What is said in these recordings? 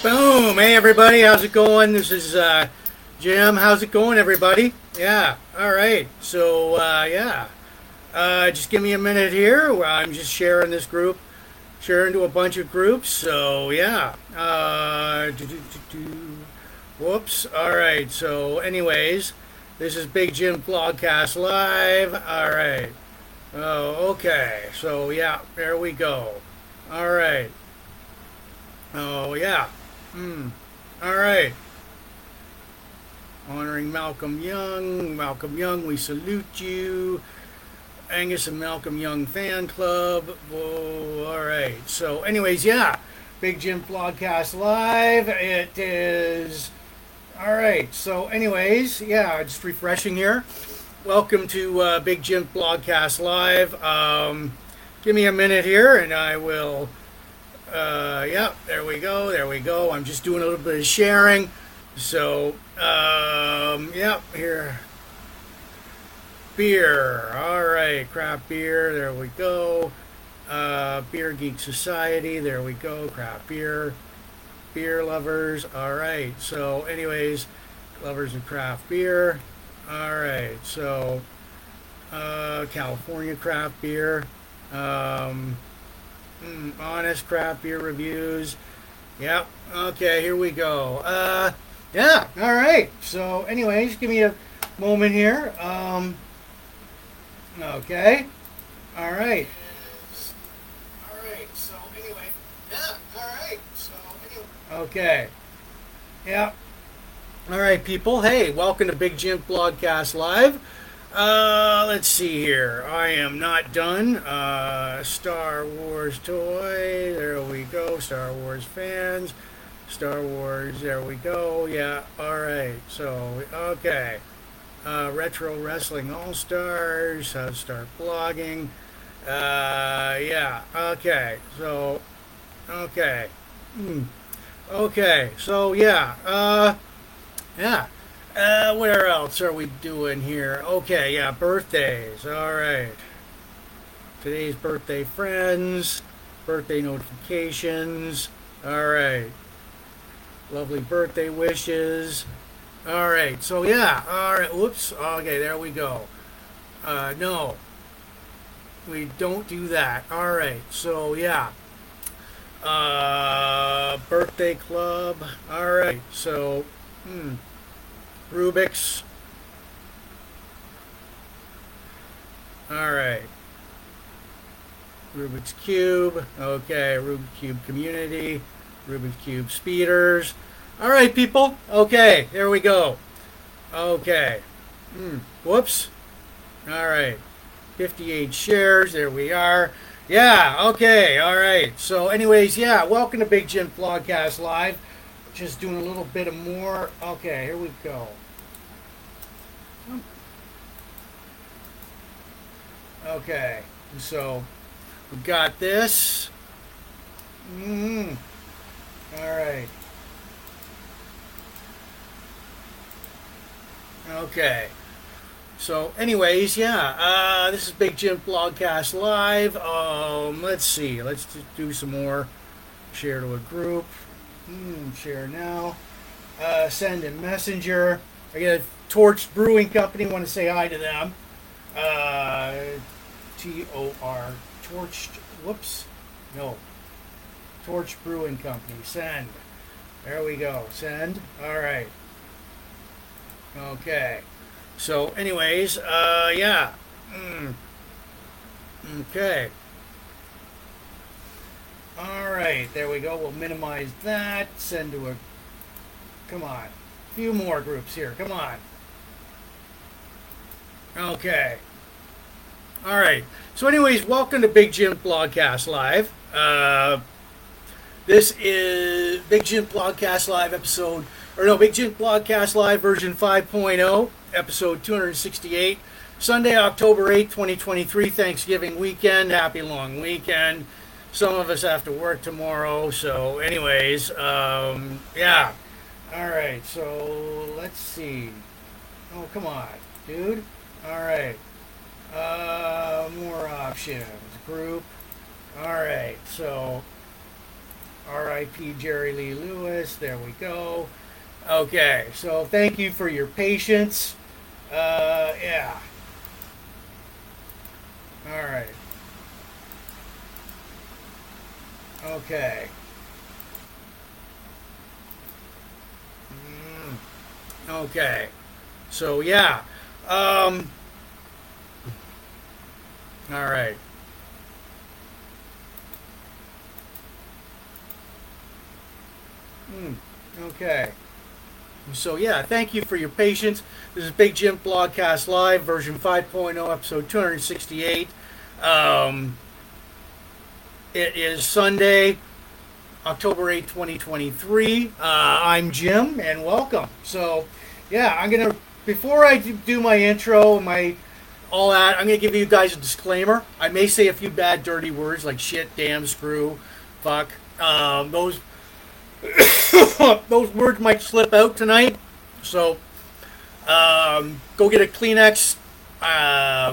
Boom! Hey everybody, how's it going? This is Jim. How's it going, everybody? Yeah, all right. So just give me a minute here. I'm just sharing this group, sharing to a bunch of groups. So yeah. Whoops. All right. So anyways, this is Big Jim Blogcast Live. All right. Oh, okay. So yeah, there we go. All right. Oh yeah. All right. Honoring Malcolm Young. Malcolm Young, we salute you. Angus and Malcolm Young Fan Club. Whoa, all right. So anyways, yeah. Big Jim Blogcast Live. It is... All right. So anyways, yeah, just refreshing here. Welcome to Big Jim Blogcast Live. Give me a minute here and I will... yeah, there we go. There we go. I'm just doing a little bit of sharing. So, yeah, here. Beer. All right, craft beer. There we go. Beer Geek Society. There we go. Craft beer. Beer lovers. All right. So, anyways, lovers of craft beer. All right. So, California craft beer. Honest craft beer reviews. Yep. Okay, here we go. Yeah, all right. So, anyways, give me a moment here. Okay. All right. All right. So, anyway. Yeah, all right. So, anyway. Okay. Yeah. All right, people. Hey, welcome to Big Jim Blogcast Live. Let's see here. I am not done. Star Wars toy. There we go. Star Wars fans. Star Wars, there we go. Yeah, all right. So, okay. Retro Wrestling All-Stars. How to start blogging. Yeah, okay. So, okay. Okay, so, yeah. Yeah. Where else are we doing here? Okay, yeah, birthdays. All right. Today's birthday friends. Birthday notifications. All right. Lovely birthday wishes. All right. So, yeah. All right. Whoops. Okay, there we go. No. We don't do that. All right. So, yeah. Birthday club. All right. So, Rubik's. All right. Rubik's Cube. Okay. Rubik's Cube community. Rubik's Cube speeders. All right, people. Okay, there we go. Okay. Whoops. All right. 58 shares. There we are. Yeah, okay. All right. So, anyways, yeah, welcome to Big Jim Blogcast Live. Just doing a little bit of more. Okay, here we go. Okay. So, we got this. All right. Okay. So, anyways, yeah. This is Big Jim Blogcast Live. Let's see. Let's do some more. Share to a group. Share now. Send a messenger. I got a Torch Brewing Company. Want to say hi to them. T-O-R. Torch. Whoops. No. Torch Brewing Company. Send. There we go. Send. All right. Okay. So, anyways, yeah. Okay. All right. There we go. We'll minimize that. Send to a... Come on. A few more groups here. Come on. Okay. All right. So, anyways, welcome to Big Jim Blogcast Live. This is Big Jim Blogcast Live episode, or no, Big Jim Blogcast Live version 5.0, episode 268, Sunday, October 8, 2023, Thanksgiving weekend. Happy long weekend. Some of us have to work tomorrow, so anyways, yeah. All right, so let's see. Oh, come on, dude. All right. More options. Group. All right, so... R.I.P. Jerry Lee Lewis. There we go. Okay, so thank you for your patience. Yeah. All right. Okay. Okay. So, yeah. All right. Okay. So, yeah, thank you for your patience. This is Big Jim Blogcast Live, version 5.0, episode 268. It is Sunday, October 8, 2023. I'm Jim, and welcome. So, yeah, I'm going to, before I do my intro, my all that, I'm going to give you guys a disclaimer. I may say a few bad, dirty words like shit, damn, screw, fuck. Those words might slip out tonight, so go get a Kleenex,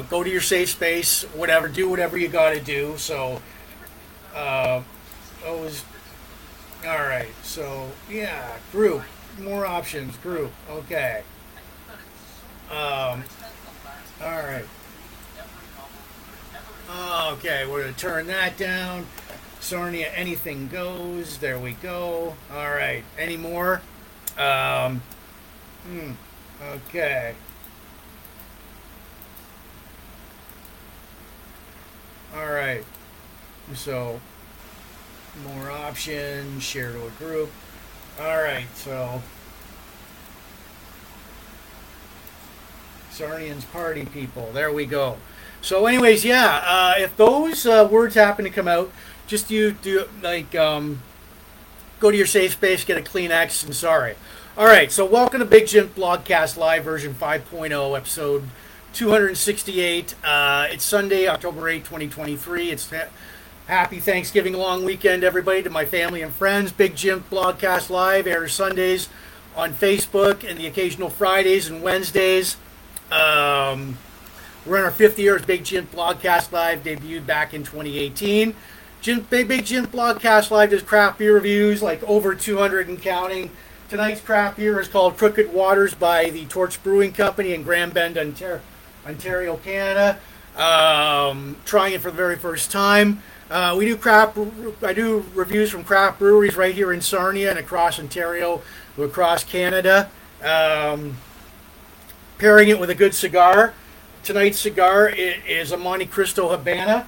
go to your safe space, whatever, do whatever you gotta do. So always, all right. So yeah, group, more options, group. Okay. All right. Okay, we're gonna turn that down. Sarnia, anything goes. There we go. All right. Any more? Okay. All right. So, more options. Share to a group. All right. So, Sarnian's party people. There we go. So, anyways, yeah. If those words happen to come out, just you do, like, go to your safe space, get a Kleenex, and sorry. All right, so welcome to Big Jim Blogcast Live, version 5.0, episode 268. It's Sunday, October 8, 2023. It's happy Thanksgiving long weekend, everybody, to my family and friends. Big Jim Blogcast Live airs Sundays on Facebook and the occasional Fridays and Wednesdays. We're in our fifth year as Big Jim Blogcast Live, debuted back in 2018. Big Jim Blogcast Live does craft beer reviews, like over 200 and counting. Tonight's craft beer is called Crooked Waters by the Torch Brewing Company in Grand Bend, Ontario, Canada. Trying it for the very first time. I do reviews from craft breweries right here in Sarnia and across Ontario, across Canada. Pairing it with a good cigar. Tonight's cigar is a Montecristo Habana.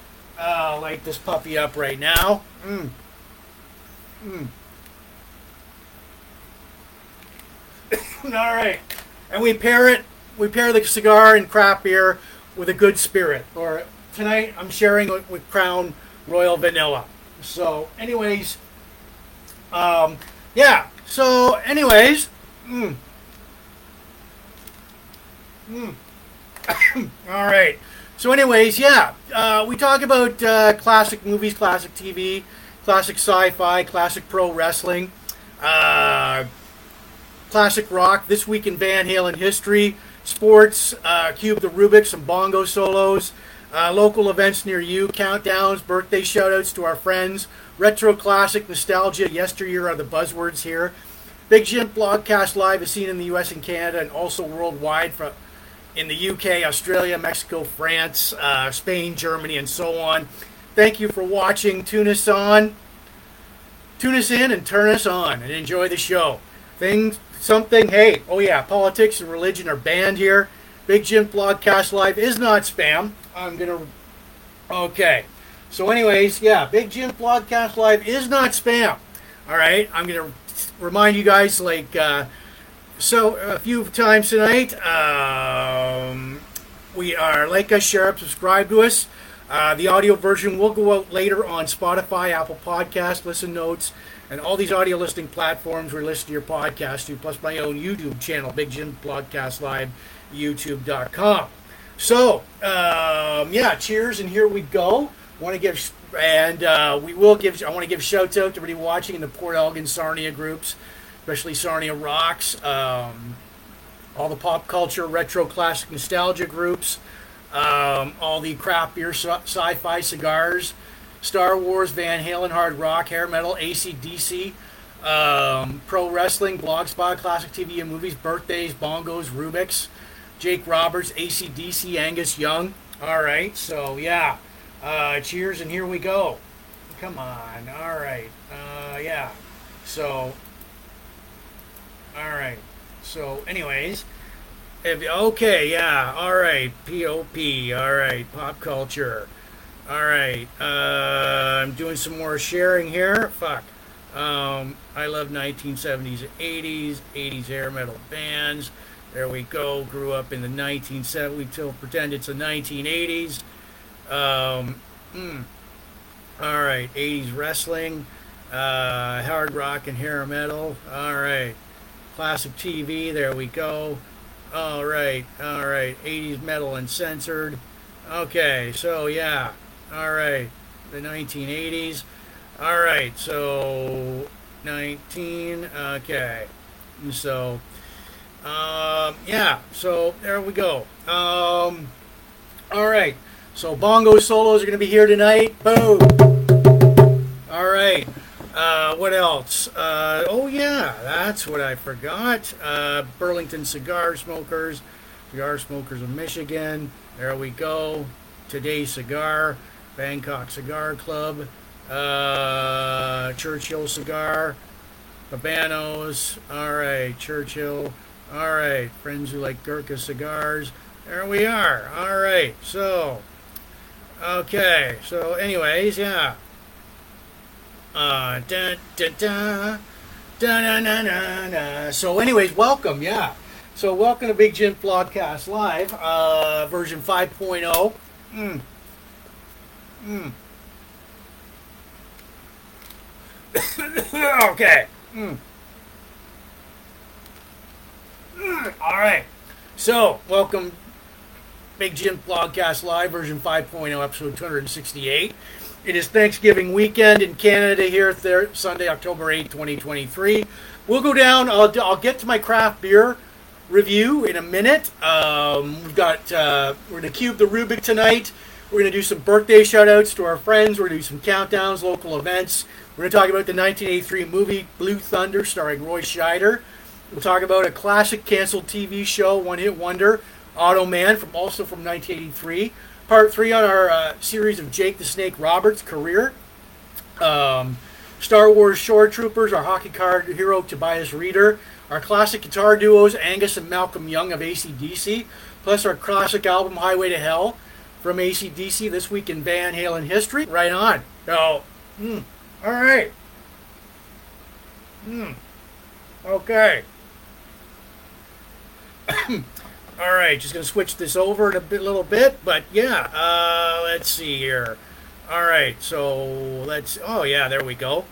Light this puppy up right now. All right, and we pair the cigar and craft beer with a good spirit. Or tonight I'm sharing it with Crown Royal Vanilla. So, anyways, yeah. So, anyways, all right. So anyways, yeah, we talk about classic movies, classic TV, classic sci-fi, classic pro wrestling, classic rock, This Week in Van Halen history, sports, Cube the Rubik, some bongo solos, local events near you, countdowns, birthday shout-outs to our friends, retro classic, nostalgia, yesteryear are the buzzwords here. Big Jim Blogcast Live is seen in the U.S. and Canada and also worldwide from... in the UK, Australia, Mexico, France, Spain, Germany, and so on. Thank you for watching. Tune us in and turn us on and enjoy the show. Hey, oh yeah, politics and religion are banned here. Big Jim Blogcast Live is not spam. Okay. So anyways, yeah, Big Jim Blogcast Live is not spam. All right, I'm going to remind you guys, like... So, a few times tonight, we are, like us, share up, subscribe to us. The audio version will go out later on Spotify, Apple Podcasts, Listen Notes, and all these audio listening platforms where you listen to your podcast to, plus my own YouTube channel, Big Jim Blogcast Live, YouTube.com. So, yeah, cheers, and here we go. I want to give shouts out to everybody watching in the Port Elgin, Sarnia groups, especially Sarnia Rocks, all the pop culture, retro, classic, nostalgia groups, all the craft beer, sci-fi, cigars, Star Wars, Van Halen, hard rock, hair metal, AC/DC, pro wrestling, Blogspot, classic TV and movies, birthdays, bongos, Rubik's, Jake Roberts, AC/DC, Angus Young. All right, so yeah, cheers, and here we go. Come on, all right, yeah. So, all right, so anyways, if, okay, yeah, all right, P.O.P., all right, pop culture. All right, I'm doing some more sharing here. Fuck. I love 1970s and 80s, 80s hair metal bands. There we go. Grew up in the 1970s till pretend it's the 1980s. All right, 80s wrestling, hard rock and hair metal. All right, classic TV. There we go. All right, 80s metal and censored. Okay, so yeah. All right, the 1980s. All right, so 19. Okay, so yeah, so there we go. All right, so bongo solos are gonna be here tonight. Boom. All right. What else? Oh yeah, that's what I forgot. Burlington Cigar Smokers of Michigan. There we go. Today Cigar. Bangkok Cigar Club, Churchill Cigar, Habanos, all right, Churchill, all right, friends who like Gurkha cigars, there we are, all right, so, okay, so anyways, yeah, so anyways, welcome, yeah, so welcome to Big Jim Vlogcast Live, version 5.0, okay. All right. So, welcome, Big Jim Vlogcast Live, version 5.0, episode 268. It is Thanksgiving weekend in Canada here, Sunday, October 8, 2023. We'll go down. I'll get to my craft beer review in a minute. We've got we're gonna cube the Rubik tonight. We're going to do some birthday shout-outs to our friends. We're going to do some countdowns, local events. We're going to talk about the 1983 movie Blue Thunder starring Roy Scheider. We'll talk about a classic canceled TV show, one-hit wonder, Automan, also from 1983. Part 3 on our series of Jake the Snake Roberts' career. Star Wars Shoretroopers, our hockey card hero Tobias Rieder. Our classic guitar duos, Angus and Malcolm Young of AC/DC. Plus our classic album, Highway to Hell. From AC/DC, This Week in Van Halen History. Right on. So, all right. Okay. All right, just going to switch this over in a little bit, but yeah, let's see here. All right, so oh yeah, there we go.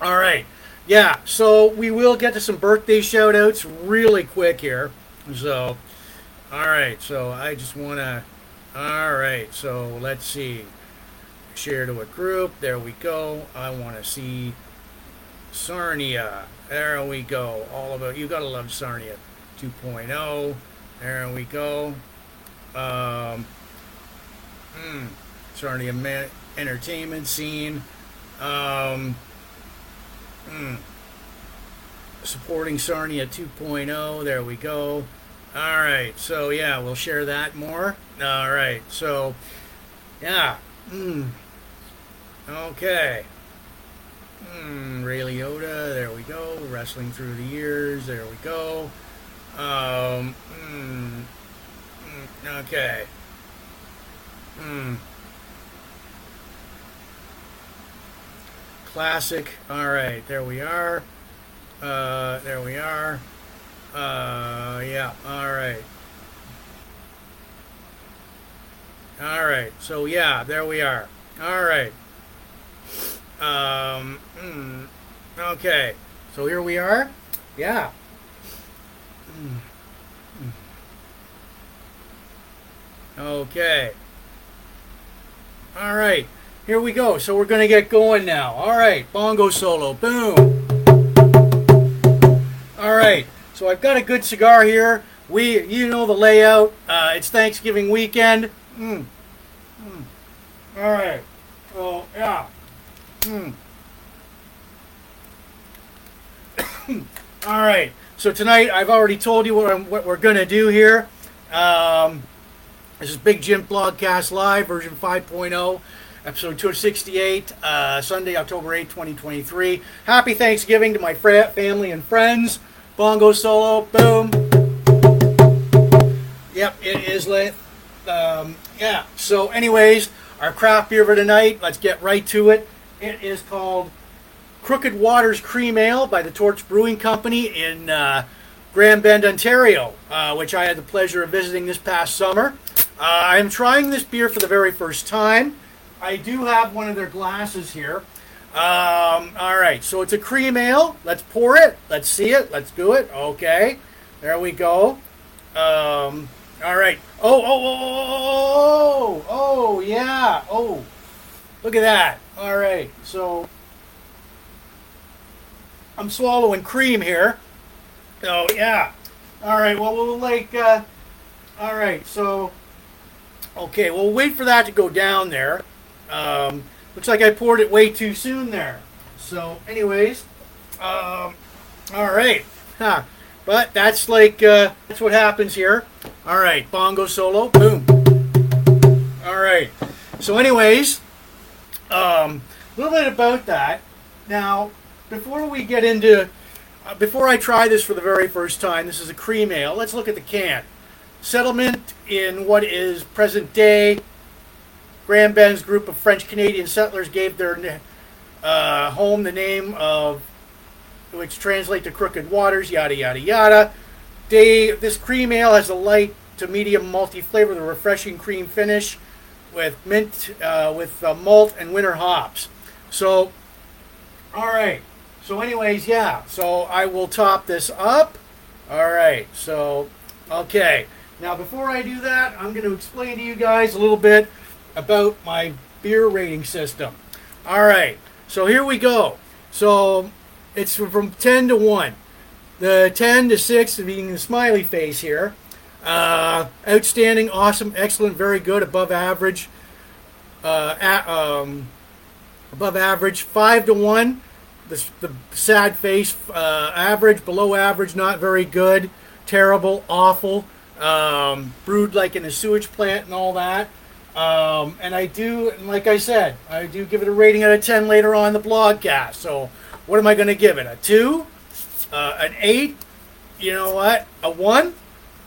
All right, yeah, so we will get to some birthday shout-outs really quick here. So, all right, so I just want to... All right, so let's see. Share to a group. There we go. I want to see Sarnia. There we go. All about you. Gotta love Sarnia 2.0. There we go. Sarnia entertainment scene. Supporting Sarnia 2.0. There we go. All right, so yeah, we'll share that more. All right, so yeah, okay, Ray Liotta, there we go, wrestling through the years, there we go, okay, classic, all right, there we are, yeah, all right, so yeah, there we are, all right, okay, so here we are, yeah, okay, all right, here we go, so we're gonna get going now, all right, bongo solo, boom, all right. So I've got a good cigar here. You know the layout. It's Thanksgiving weekend. All right. So, yeah. All right. So tonight, I've already told you what we're going to do here. This is Big Jim Blogcast Live, version 5.0, episode 268, Sunday, October 8, 2023. Happy Thanksgiving to my family and friends. Bongo solo. Boom. Yep, it is lit. Yeah, so anyways, our craft beer for tonight, let's get right to it. It is called Crooked Waters Cream Ale by the Torch Brewing Company in Grand Bend, Ontario, which I had the pleasure of visiting this past summer. I'm trying this beer for the very first time. I do have one of their glasses here. All right, so it's a cream ale. Let's pour it. Let's see it. Let's do it. Okay, there we go. All right. Oh, yeah. Oh, look at that. All right. So I'm swallowing cream here. Oh, yeah. All right. Well, we'll like, all right. So, okay. We'll wait for that to go down there. Looks like I poured it way too soon there. So anyways, all right. Huh. But that's like, that's what happens here. All right, bongo solo, boom. All right, so anyways, a little bit about that. Now, before we get into, before I try this for the very first time, this is a cream ale, let's look at the can. Settlement in what is present day, Grand Bend's group of French-Canadian settlers gave their home the name of, which translate to Crooked Waters, yada, yada, yada. This cream ale has a light to medium malty flavor with a refreshing cream finish with mint, with malt and winter hops. So, all right. So anyways, yeah. So I will top this up. All right. So, okay. Now, before I do that, I'm going to explain to you guys a little bit about my beer rating system. All right. So here we go. So it's from 10 to 1. The 10 to 6 being the smiley face here. Outstanding, awesome, excellent, very good, above average. Above average. 5 to 1, the sad face. Average, below average, not very good, terrible, awful. Brewed like in a sewage plant and all that. And I do, like I said, I do give it a rating out of 10 later on in the blogcast. So what am I going to give it? A 2? An 8? You know what? A 1?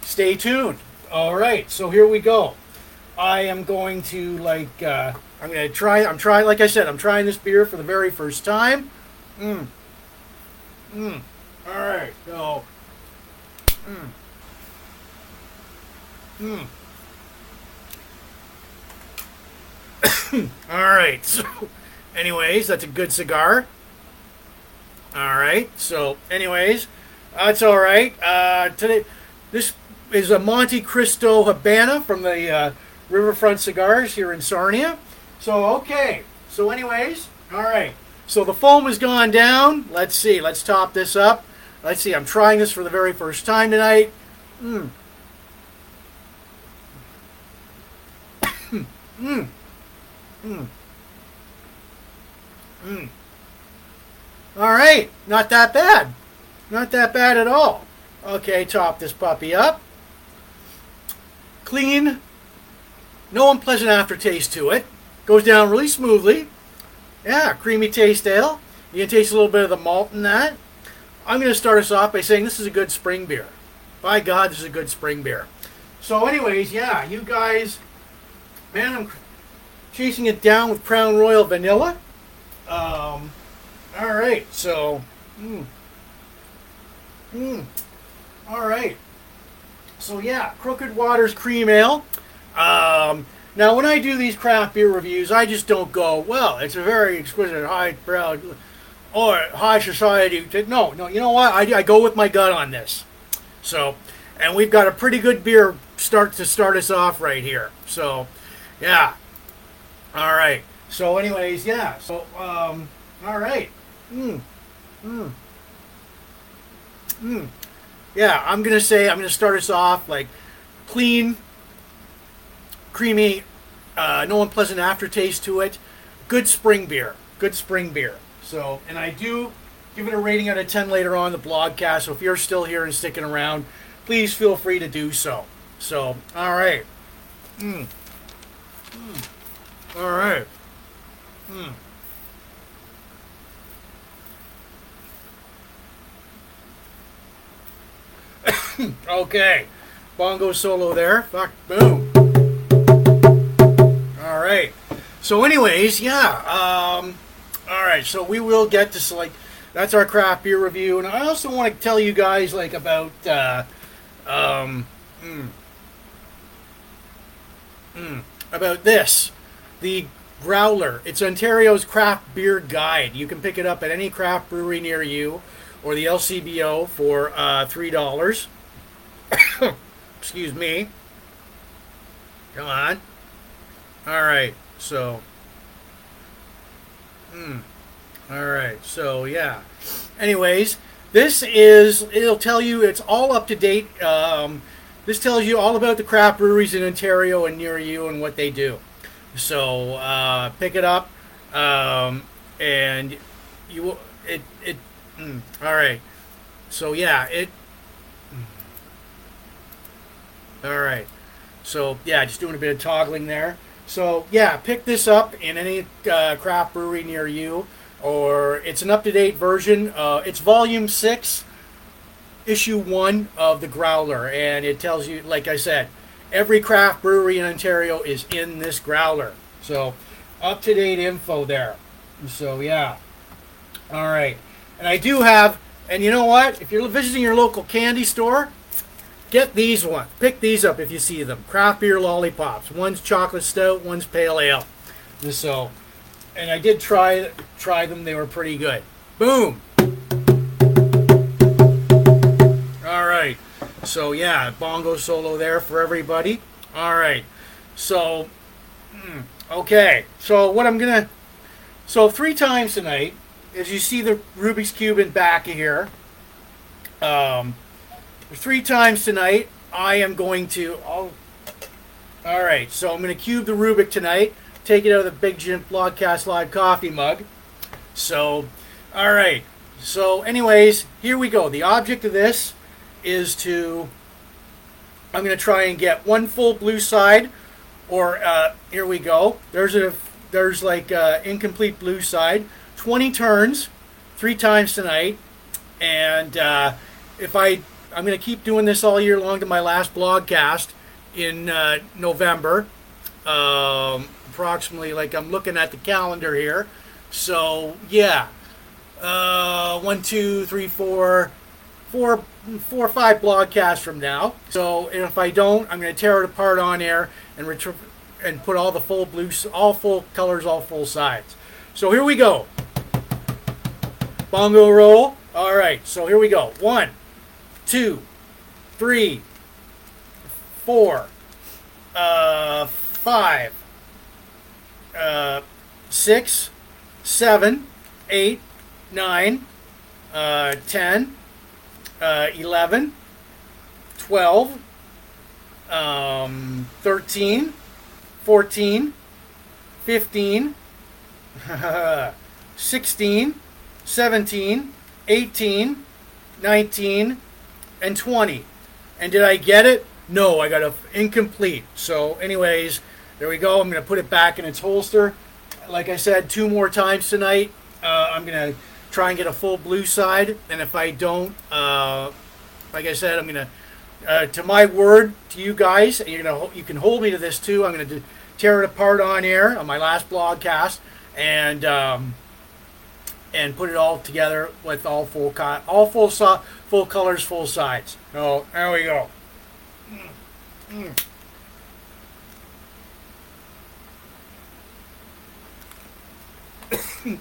Stay tuned. All right, so here we go. I am going to, like, I'm going to try, like I said, I'm trying this beer for the very first time. All right, so, All right, so, anyways, that's a good cigar. All right, so anyways, that's all right. Today, this is a Montecristo Habana from the Riverfront Cigars here in Sarnia. So, okay, so anyways, all right. So the foam has gone down. Let's see, let's top this up. Let's see, I'm trying this for the very first time tonight. All right, not that bad. Not that bad at all. Okay, top this puppy up. Clean. No unpleasant aftertaste to it. Goes down really smoothly. Yeah, creamy taste ale. You can taste a little bit of the malt in that. I'm going to start us off by saying this is a good spring beer. By God, this is a good spring beer. So anyways, yeah, you guys, man, I'm chasing it down with Crown Royal Vanilla. All right, so, all right, so yeah, Crooked Waters Cream Ale. Now, when I do these craft beer reviews, I just don't go, well, it's a very exquisite, highbrow, or high society. No, no, you know what? I go with my gut on this. So, and we've got a pretty good beer to start us off right here. So, yeah, all right. So, anyways, yeah, so, all right. Yeah, I'm going to say, I'm going to start us off like clean, creamy, no unpleasant aftertaste to it. Good spring beer. Good spring beer. So, and I do give it a rating out of 10 later on the blogcast. So if you're still here and sticking around, please feel free to do so. So, all right. All right. Okay. Bongo solo there. Fuck. Boom. All right. So anyways, yeah. All right. So we will get to, like, that's our craft beer review. And I also want to tell you guys, like, about, about this. The Growler. It's Ontario's craft beer guide. You can pick it up at any craft brewery near you or the LCBO for $3. Excuse me. Come on. All right. So. All right. So, yeah. Anyways, this is, it'll tell you, it's all up to date. This tells you all about the craft breweries in Ontario and near you and what they do. So pick it up, and you will. All right. So yeah, it. All right. So yeah, just doing a bit of toggling there. So yeah, pick this up in any craft brewery near you, or it's an up-to-date version. It's volume 6, issue 1 of the Growler, and it tells you, like I said. Every craft brewery in Ontario is in this Growler. So, up-to-date info there. So, yeah. All right. And I do have, and you know what? If you're visiting your local candy store, get these ones. Pick these up if you see them. Craft beer lollipops. One's chocolate stout, one's pale ale. So, and I did try them. They were pretty good. Boom. All right. So, yeah, bongo solo there for everybody. All right. So, okay. So, what I'm going to... So, 3 times tonight, as you see the Rubik's Cube in back of here, 3 times tonight, I am going to... all right. So, I'm going to cube the Rubik tonight, take it out of the Big Jim Blogcast Live coffee mug. So, all right. So, anyways, here we go. The object of this... is to, I'm going to try and get one full blue side, or here we go, there's like incomplete blue side, 20 turns, 3 times tonight, and if I'm going to keep doing this all year long to my last blogcast in November, approximately, like I'm looking at the calendar here, so yeah, 4 or 5 blogcasts from now. So, and if I don't, I'm going to tear it apart on air and put all the full blues, all full colors, all full sides. So here we go. Bongo roll. All right. So here we go. 1, 2, 3, 4, 5, 6, 7, 8, 9, 10. 11, 12, 13, 14, 15, 16, 17, 18, 19, and 20. And did I get it? No, I got an incomplete. So anyways, there we go. I'm going to put it back in its holster. Like I said, 2 more times tonight. I'm going to try and get a full blue side, and if I don't, like I said, I'm gonna to my word to you guys, and you can hold me to this too. I'm gonna tear it apart on air on my last blogcast, and put it all together with all full colors, full sides. So there we go.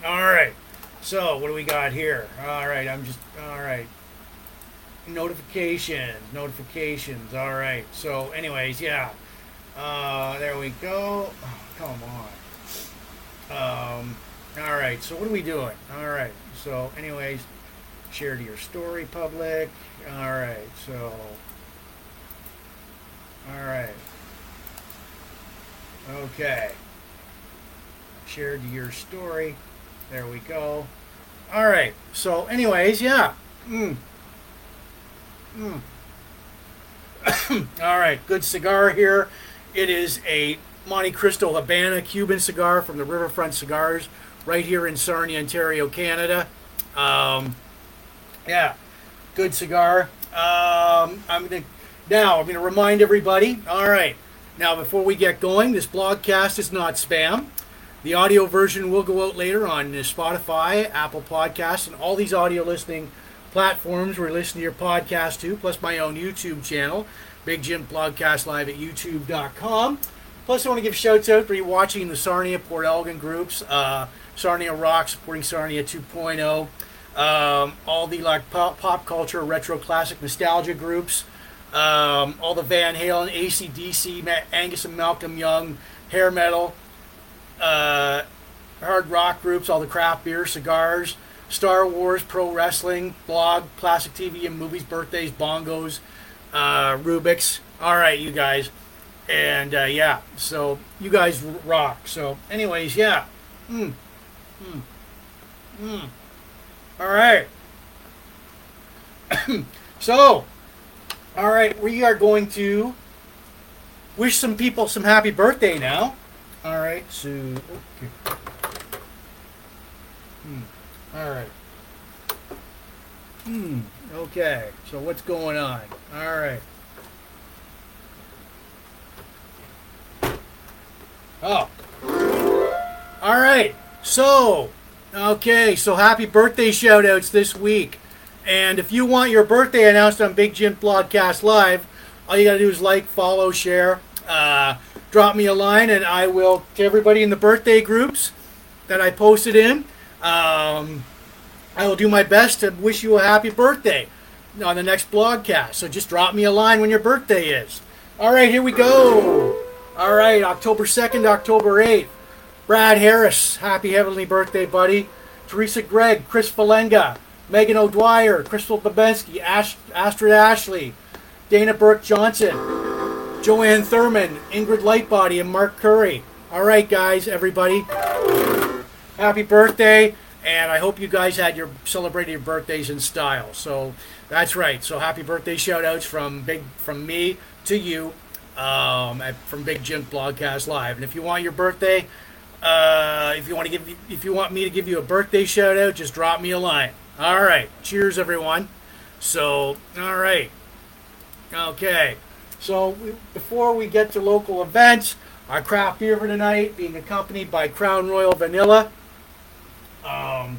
All right. So, what do we got here? All right, all right. Notifications, all right. So, anyways, yeah. There we go. Oh, come on. All right, so what are we doing? All right, so, anyways, share to your story, public. All right, so. All right. Okay. shared your story. There we go. All right. So anyways, yeah. All right. Good cigar here. It is a Montecristo Habana Cuban cigar from the Riverfront Cigars right here in Sarnia, Ontario, Canada. Yeah. Good cigar. I'm going to remind everybody. All right. Now, before we get going, this blogcast is not spam. The audio version will go out later on Spotify, Apple Podcasts, and all these audio listening platforms where you listen to your podcast to, plus my own YouTube channel, Big Jim Blogcast Live at YouTube.com. Plus, I want to give shouts out for you watching the Sarnia Port Elgin groups, Sarnia Rock, supporting Sarnia 2.0, all the like pop culture, retro classic nostalgia groups. All the Van Halen, AC/DC, Angus and Malcolm Young, hair metal, hard rock groups, all the craft beer, cigars, Star Wars, pro wrestling, blog, classic TV and movies, birthdays, bongos, Rubik's. All right, you guys. And, yeah, so you guys rock. So, anyways, yeah. All right. So... all right, we are going to wish some people some happy birthday now. All right, so... okay. All right. Okay, so what's going on? All right. Oh. All right, so... okay, so happy birthday shout-outs this week. And if you want your birthday announced on Big Jim Blogcast Live, all you got to do is like, follow, share, drop me a line, and I will, to everybody in the birthday groups that I posted in, I will do my best to wish you a happy birthday on the next blogcast. So just drop me a line when your birthday is. All right, here we go. All right, October 2nd, October 8th. Brad Harris, happy heavenly birthday, buddy. Teresa Gregg, Chris Falenga. Megan O'Dwyer, Crystal Babensky, Astrid Ashley, Dana Burke Johnson, Joanne Thurman, Ingrid Lightbody, and Mark Curry. All right, guys, everybody, happy birthday, and I hope you guys had celebrated your birthdays in style. So that's right. So happy birthday shout-outs from me to you, from Big Jim Blogcast Live. And if you want your birthday, if you want me to give you a birthday shout-out, just drop me a line. All right, cheers, everyone. So, all right. Okay, so before we get to local events, our craft beer for tonight being accompanied by Crown Royal Vanilla. All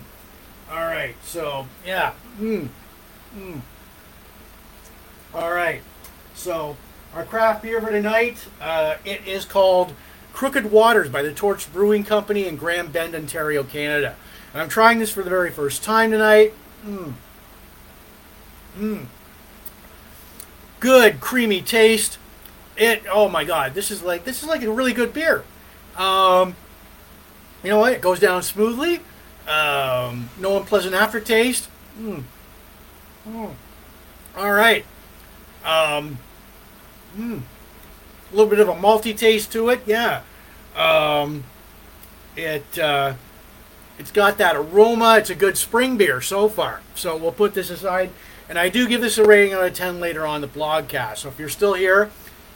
right, so, yeah. All right, so our craft beer for tonight, it is called Crooked Waters by the Torch Brewing Company in Grand Bend, Ontario, Canada. I'm trying this for the very first time tonight. Good creamy taste. Oh my God, this is like a really good beer. You know what? It goes down smoothly. No unpleasant aftertaste. All right. A little bit of a malty taste to it. Yeah. It's got that aroma. It's a good spring beer so far. So we'll put this aside. And I do give this a rating out of 10 later on the blogcast. So if you're still here,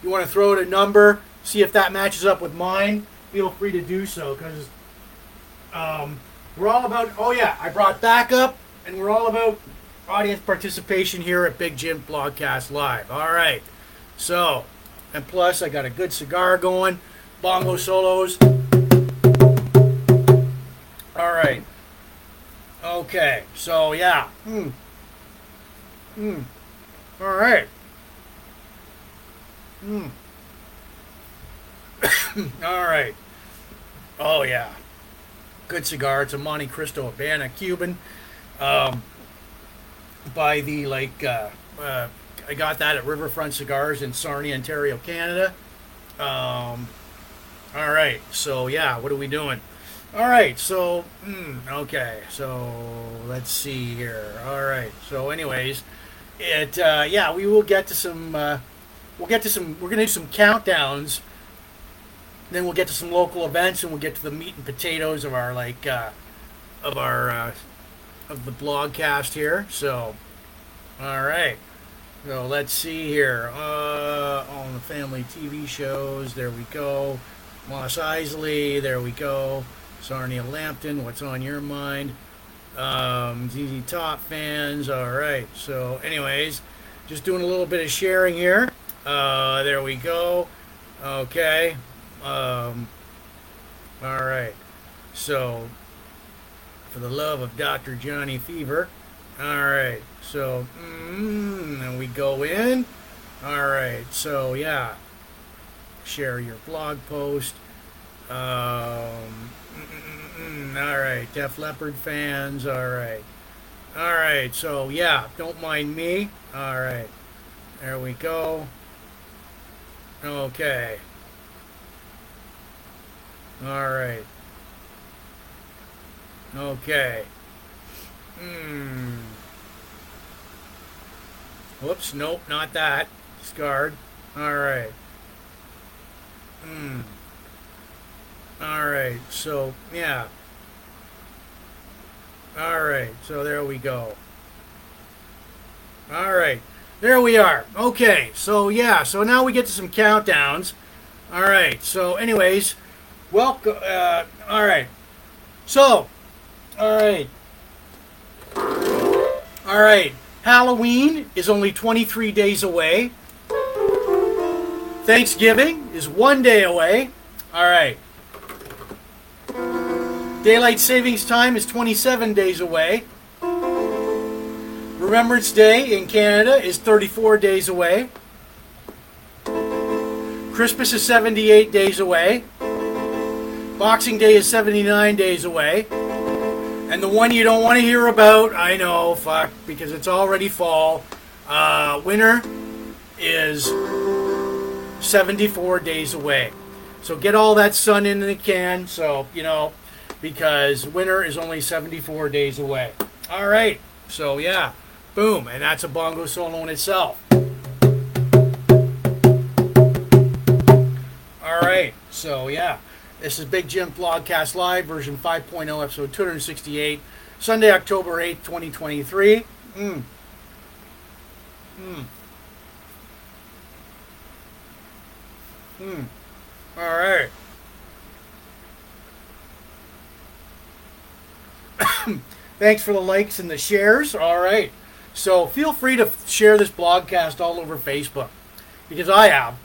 you want to throw out a number, see if that matches up with mine, feel free to do so. Because we're all about, oh yeah, I brought back up. And we're all about audience participation here at Big Jim Blogcast Live. All right. So, and plus I got a good cigar going. Bongo solos. All right. Okay. So, yeah. All right. All right. Oh, yeah. Good cigar. It's a Montecristo Habana Cuban. By the, like, I got that at Riverfront Cigars in Sarnia, Ontario, Canada. All right. So, yeah. What are we doing? All right, so, okay, so let's see here. All right, so anyways, it, yeah, we will get to some, we're going to do some countdowns Then we'll get to some local events, and we'll get to the meat and potatoes of our of the blogcast here. So, all right. So let's see here. On the family TV shows, there we go. Moss Isley, there we go. Sarnia Lampton, what's on your mind? ZZ Top fans, all right. So, anyways, just doing a little bit of sharing here. There we go. Okay. All right. So, for the love of Dr. Johnny Fever. All right. So, and we go in. All right. So, yeah. Share your blog post. All right. Def Leppard fans. All right. All right. So, yeah. Don't mind me. All right. There we go. Okay. All right. Okay. Whoops, nope, not that. Discard. All right. All right, so, yeah. All right, so there we go. All right, there we are. Okay, so, yeah, so now we get to some countdowns. All right, so, anyways, welcome, all right. So, all right. All right. Halloween is only 23 days away. Thanksgiving is 1 day away. All right. Daylight savings time is 27 days away. Remembrance Day in Canada is 34 days away. Christmas is 78 days away. Boxing Day is 79 days away. And the one you don't want to hear about, I know, fuck, because it's already fall. Winter is 74 days away. So get all that sun in the can, so, you know, because winter is only 74 days away. All right. So, yeah. Boom. And that's a bongo solo in itself. All right. So, yeah. This is Big Jim Blogcast Live, version 5.0, episode 268, Sunday, October 8th, 2023. All right. Thanks for the likes and the shares. All right. So feel free to share this blogcast all over Facebook, because I have.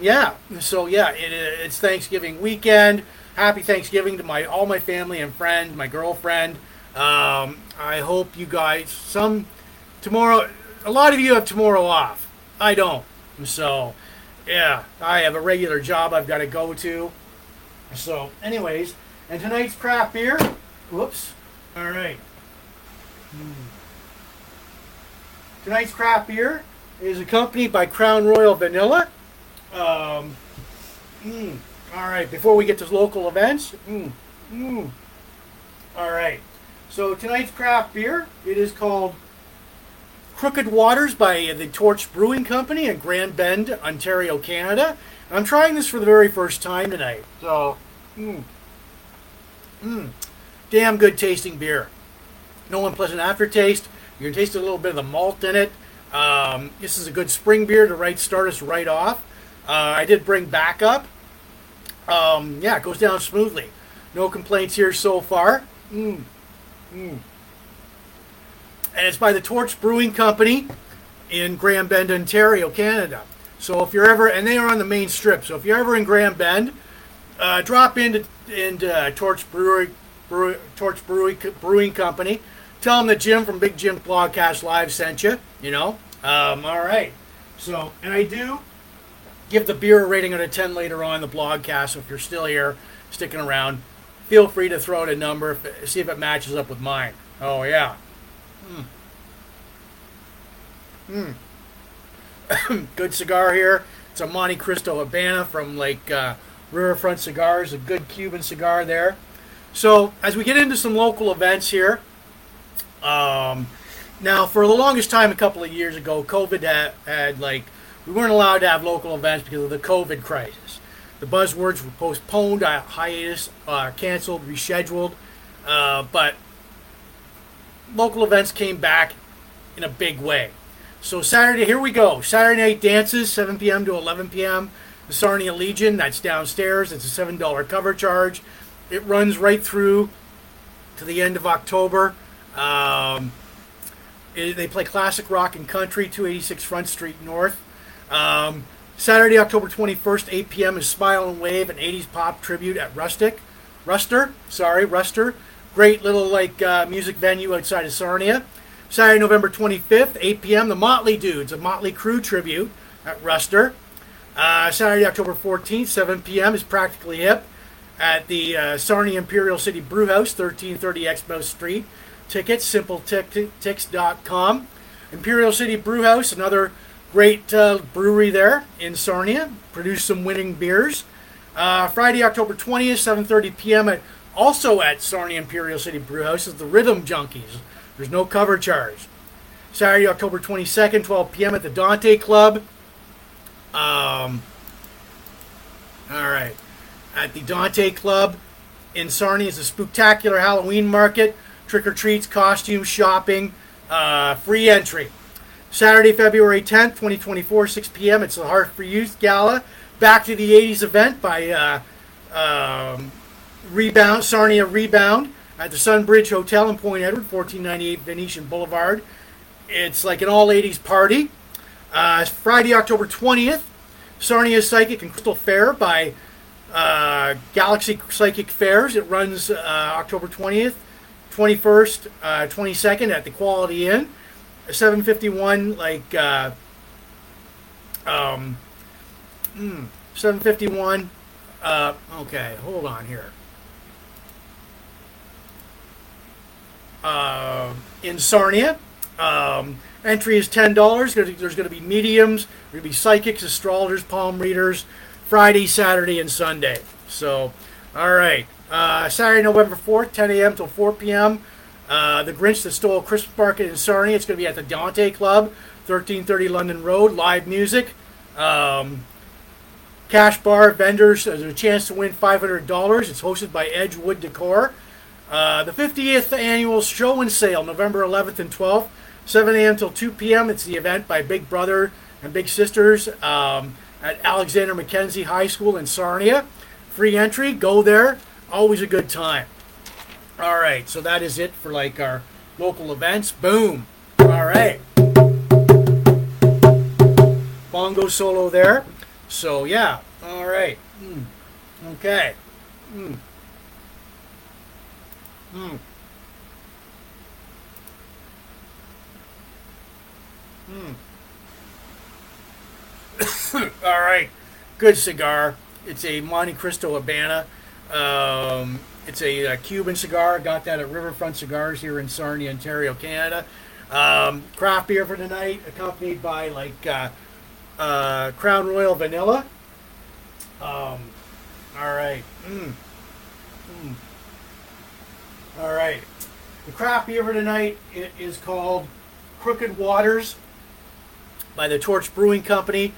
Yeah, so yeah, it's Thanksgiving weekend. Happy Thanksgiving to all my family and friends, my girlfriend. I hope you guys, tomorrow, a lot of you have tomorrow off. I don't. So, yeah, I have a regular job I've got to go to. So, anyways, and tonight's craft beer, whoops, all right. Tonight's craft beer is accompanied by Crown Royal Vanilla. All right, before we get to local events, all right, so tonight's craft beer, it is called Crooked Waters by the Torch Brewing Company in Grand Bend, Ontario, Canada. And I'm trying this for the very first time tonight, so, damn good tasting beer. No unpleasant aftertaste. You can taste a little bit of the malt in it. This is a good spring beer to start us right off. I did bring backup. Yeah, it goes down smoothly. No complaints here so far. And it's by the Torch Brewing Company in Grand Bend, Ontario, Canada. So if you're ever, and they are on the main strip, so if you're ever in Grand Bend, drop into Torch Brewing Company. Tell them that Jim from Big Jim Blogcast Live sent you, you know. All right. So, and I do give the beer a rating out of 10 later on the blogcast. So if you're still here, sticking around, feel free to throw out a number, see if it matches up with mine. Oh, yeah. Good cigar here. It's a Montecristo Habana from, Riverfront Cigars, a good Cuban cigar there. So, as we get into some local events here, now, for the longest time, a couple of years ago, COVID had we weren't allowed to have local events because of the COVID crisis. The buzzwords were postponed, hiatus, canceled, rescheduled, but local events came back in a big way. So Saturday, here we go. Saturday night dances, 7 p.m. to 11 p.m. The Sarnia Legion, that's downstairs. It's a $7 cover charge. It runs right through to the end of October. They play classic rock and country, 286 Front Street North. Saturday, October 21st, 8 p.m. is Smile and Wave, an 80s pop tribute at Ruster. Great little music venue outside of Sarnia. Saturday, November 25th, 8 p.m., The Motley Dudes, a Motley Crue tribute at Ruster. Saturday, October 14th, 7 p.m. is Practically Hip at the Sarnia Imperial City Brewhouse, 1330 Expo Street. Tickets, simpletix.com. Imperial City Brewhouse, another great brewery there in Sarnia. Produced some winning beers. Friday, October 20th, 7:30 p.m. Also at Sarnia Imperial City Brewhouse is the Rhythm Junkies. There's no cover charge. Saturday, October 22nd, 12 p.m. at the Dante Club. At the Dante Club in Sarnia is a spectacular Halloween market. Trick-or-treats, costumes, shopping, free entry. Saturday, February 10th, 2024, 6 p.m. It's the Heart for Youth Gala. Back to the 80s event by Sarnia Rebound. At the Sunbridge Hotel in Point Edward, 1498 Venetian Boulevard. It's like an all-80s party. Friday, October 20th, Sarnia Psychic and Crystal Fair by Galaxy Psychic Fairs. It runs October 20th, 21st, 22nd at the Quality Inn. 751, okay, hold on here. In Sarnia. Entry is $10. There's going to be mediums, there's going to be psychics, astrologers, palm readers, Friday, Saturday, and Sunday. So, all right. Saturday, November 4th, 10 a.m. till 4 p.m. The Grinch That Stole Christmas Market in Sarnia. It's going to be at the Dante Club, 1330 London Road, live music. Cash bar, vendors, there's a chance to win $500. It's hosted by Edgewood Decor. The 50th Annual Show and Sale, November 11th and 12th, 7 a.m. till 2 p.m. It's the event by Big Brother and Big Sisters at Alexander Mackenzie High School in Sarnia. Free entry, go there. Always a good time. All right, so that is it for our local events. Boom. All right. Bongo solo there. So, yeah. All right. Okay. All right, good cigar. It's a Montecristo Habana. It's a Cuban cigar. Got that at Riverfront Cigars here in Sarnia, Ontario, Canada. Craft beer for tonight, accompanied by Crown Royal Vanilla. All right. All right, the craft beer for tonight is called Crooked Waters by the Torch Brewing Company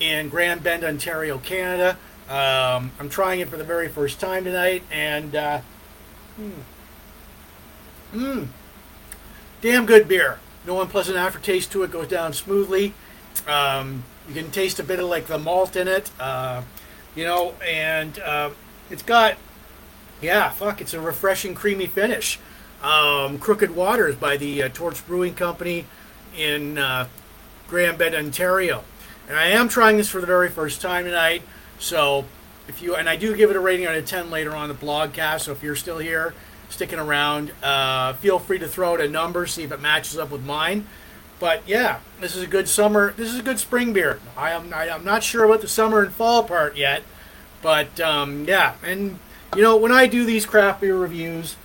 in Grand Bend, Ontario, Canada. I'm trying it for the very first time tonight, and damn good beer. No unpleasant aftertaste to it. Goes down smoothly. You can taste a bit of the malt in it, and it's got. Yeah, it's a refreshing, creamy finish. Crooked Waters by the Torch Brewing Company in Grand Bend, Ontario. And I am trying this for the very first time tonight. So, I do give it a rating out of 10 later on the blogcast. So if you're still here, sticking around, feel free to throw out a number, see if it matches up with mine. But yeah, this is a good summer. This is a good spring beer. I'm not sure about the summer and fall part yet, but yeah, and. When I do these craft beer reviews,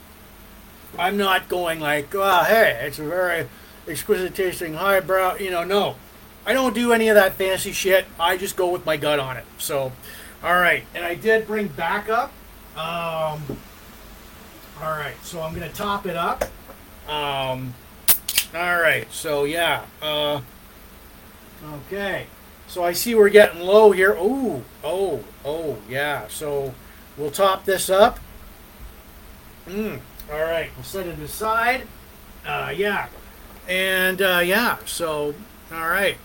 I'm not going hey, it's a very exquisite tasting highbrow, no. I don't do any of that fancy shit. I just go with my gut on it. So, all right. And I did bring backup. All right. So I'm going to top it up. All right. So, yeah. Okay. So I see we're getting low here. Ooh, oh, oh, yeah. So we'll top this up. All right, we'll set it aside. Yeah. And, yeah, so, all right.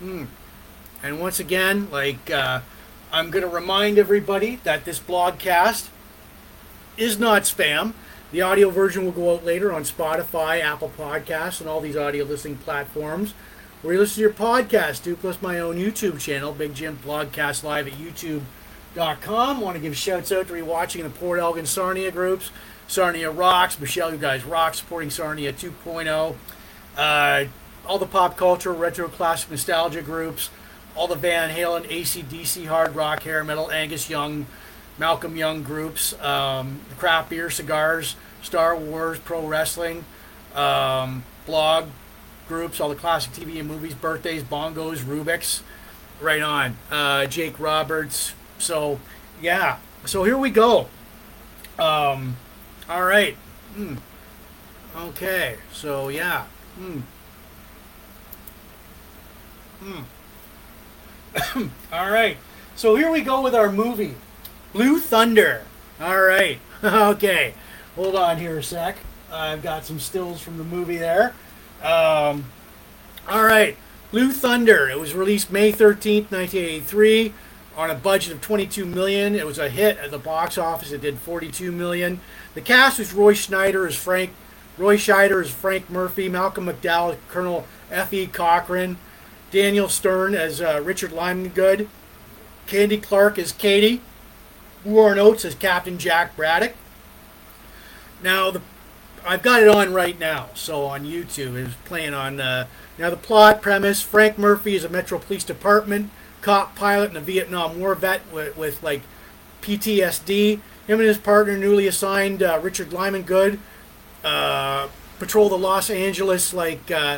And once again, like, I'm going to remind everybody that this blogcast is not spam. The audio version will go out later on Spotify, Apple Podcasts, and all these audio listening platforms where you listen to your podcast, too, plus my own YouTube channel, Big Jim Blogcast Live at YouTube.com. Want to give shouts out to rewatching the Port Elgin Sarnia groups. Sarnia rocks. Michelle, you guys rock, supporting Sarnia 2.0. All the pop culture, retro, classic, nostalgia groups. All the Van Halen, AC/DC, hard rock, hair metal, Angus Young, Malcolm Young groups, the craft beer, cigars, Star Wars, pro wrestling, blog groups, all the classic TV and movies, birthdays, bongos, Rubik's, right on, Jake Roberts. So, yeah. So here we go. All right. Okay. So, yeah. All right, so here we go with our movie, Blue Thunder. All right, okay, hold on here a sec. I've got some stills from the movie there. All right, Blue Thunder. It was released May 13th, 1983, on a budget of $22 million. It was a hit at the box office. It did $42 million. The cast was Roy Scheider as Frank Murphy, Malcolm McDowell as Colonel F.E. Cochran, Daniel Stern as Richard Limegood, Candy Clark as Katie, Warren Oates as Captain Jack Braddock. Now, I've got it on right now, so on YouTube. It's playing on... now, the plot premise, Frank Murphy is a Metro Police Department cop pilot and a Vietnam War vet with like, PTSD. Him and his partner, newly assigned Richard Limegood, patrol the Los Angeles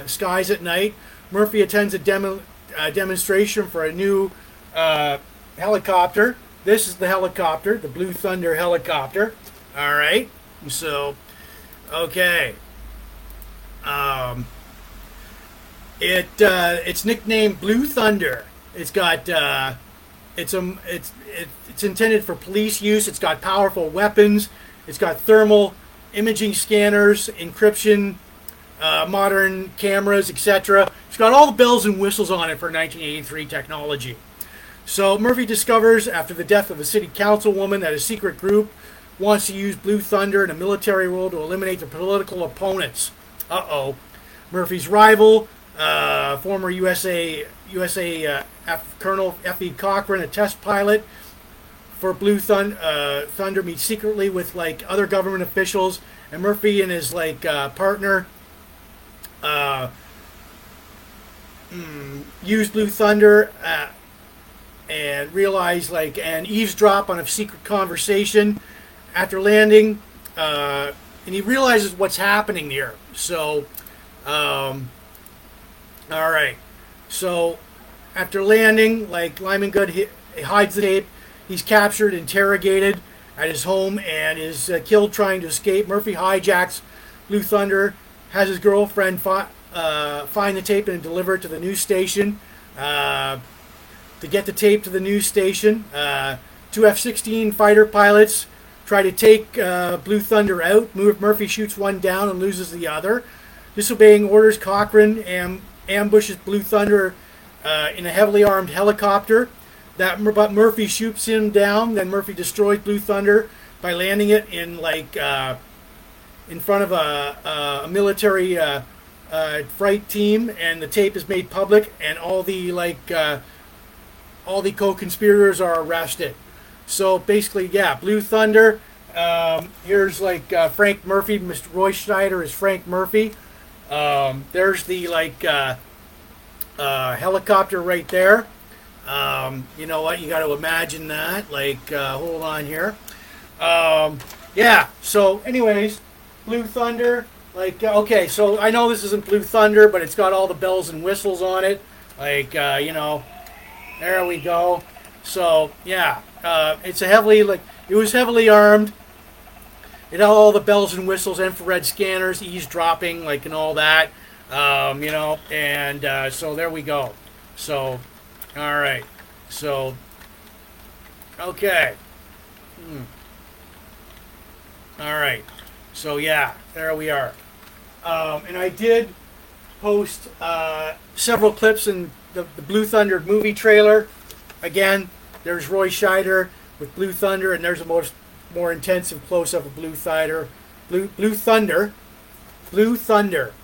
skies at night. Murphy attends a demonstration for a new helicopter. This is the helicopter, the Blue Thunder helicopter. All right. So, okay. It's nicknamed Blue Thunder. It's got it's intended for police use. It's got powerful weapons. It's got thermal imaging scanners, encryption, modern cameras, etc. It's got all the bells and whistles on it for 1983 technology. So Murphy discovers after the death of a city councilwoman that a secret group wants to use Blue Thunder in a military role to eliminate their political opponents. Uh-oh. Murphy's rival, former Colonel F.E. Cochran, a test pilot for Blue Thunder, meets secretly with other government officials, and Murphy and his partner use Blue Thunder and realize and eavesdrop on a secret conversation after landing, and he realizes what's happening here. So all right, so after landing, Limegood hides the tape. He's captured, interrogated at his home, and is killed trying to escape. Murphy hijacks Blue Thunder, has his girlfriend find the tape and deliver it to the news station. To get the tape to the news station, two F-16 fighter pilots try to take Blue Thunder out. Murphy shoots one down and loses the other. Disobeying orders, Cochran ambushes Blue Thunder in a heavily armed helicopter. But Murphy shoots him down. Then Murphy destroys Blue Thunder by landing it in front of a military flight team, and the tape is made public, and all the co-conspirators are arrested. So basically, yeah, Blue Thunder. Here's Frank Murphy. Mr. Roy Scheider is Frank Murphy. There's the helicopter right there. You know what? You got to imagine that. Hold on here. Yeah. So, anyways, Blue Thunder. Okay, so I know this isn't Blue Thunder, but it's got all the bells and whistles on it. There we go. So, yeah, it's a heavily, it was heavily armed. It had all the bells and whistles, infrared scanners, eavesdropping, and all that. And so there we go. So, All right. So, okay. All right. So, yeah, there we are. And I did post several clips in the Blue Thunder movie trailer. Again, there's Roy Scheider with Blue Thunder, and there's a more intensive close-up of Blue Thunder.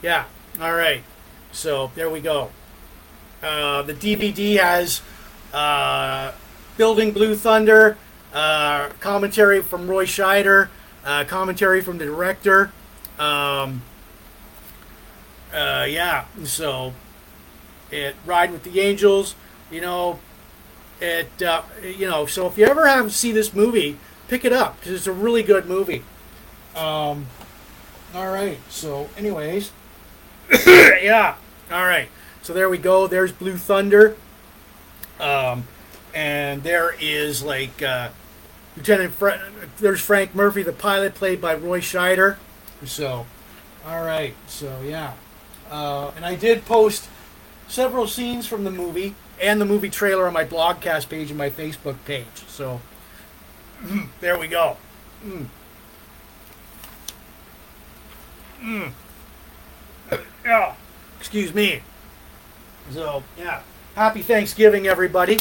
Yeah. All right. So there we go. The DVD has Building Blue Thunder, commentary from Roy Scheider, commentary from the director. Yeah. So it Ride with the Angels. You know it. You know. So if you ever have to see this movie, pick it up because it's a really good movie. All right. So, anyways, yeah. All right. So there we go. There's Blue Thunder. And there is like Lieutenant. There's Frank Murphy, the pilot, played by Roy Scheider. So, all right. So yeah. And I did post several scenes from the movie and the movie trailer on my blogcast page and my Facebook page. So there we go. Yeah. Excuse me. So, yeah. Happy Thanksgiving, everybody.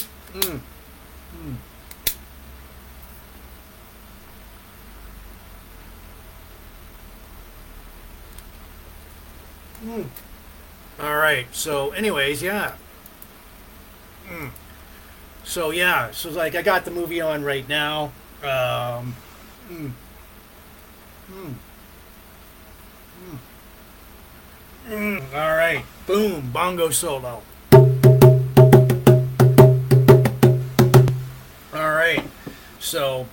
All right. So, anyways, yeah. So, yeah. So, like, I got the movie on right now. All right. Boom. Bongo solo. All right. So,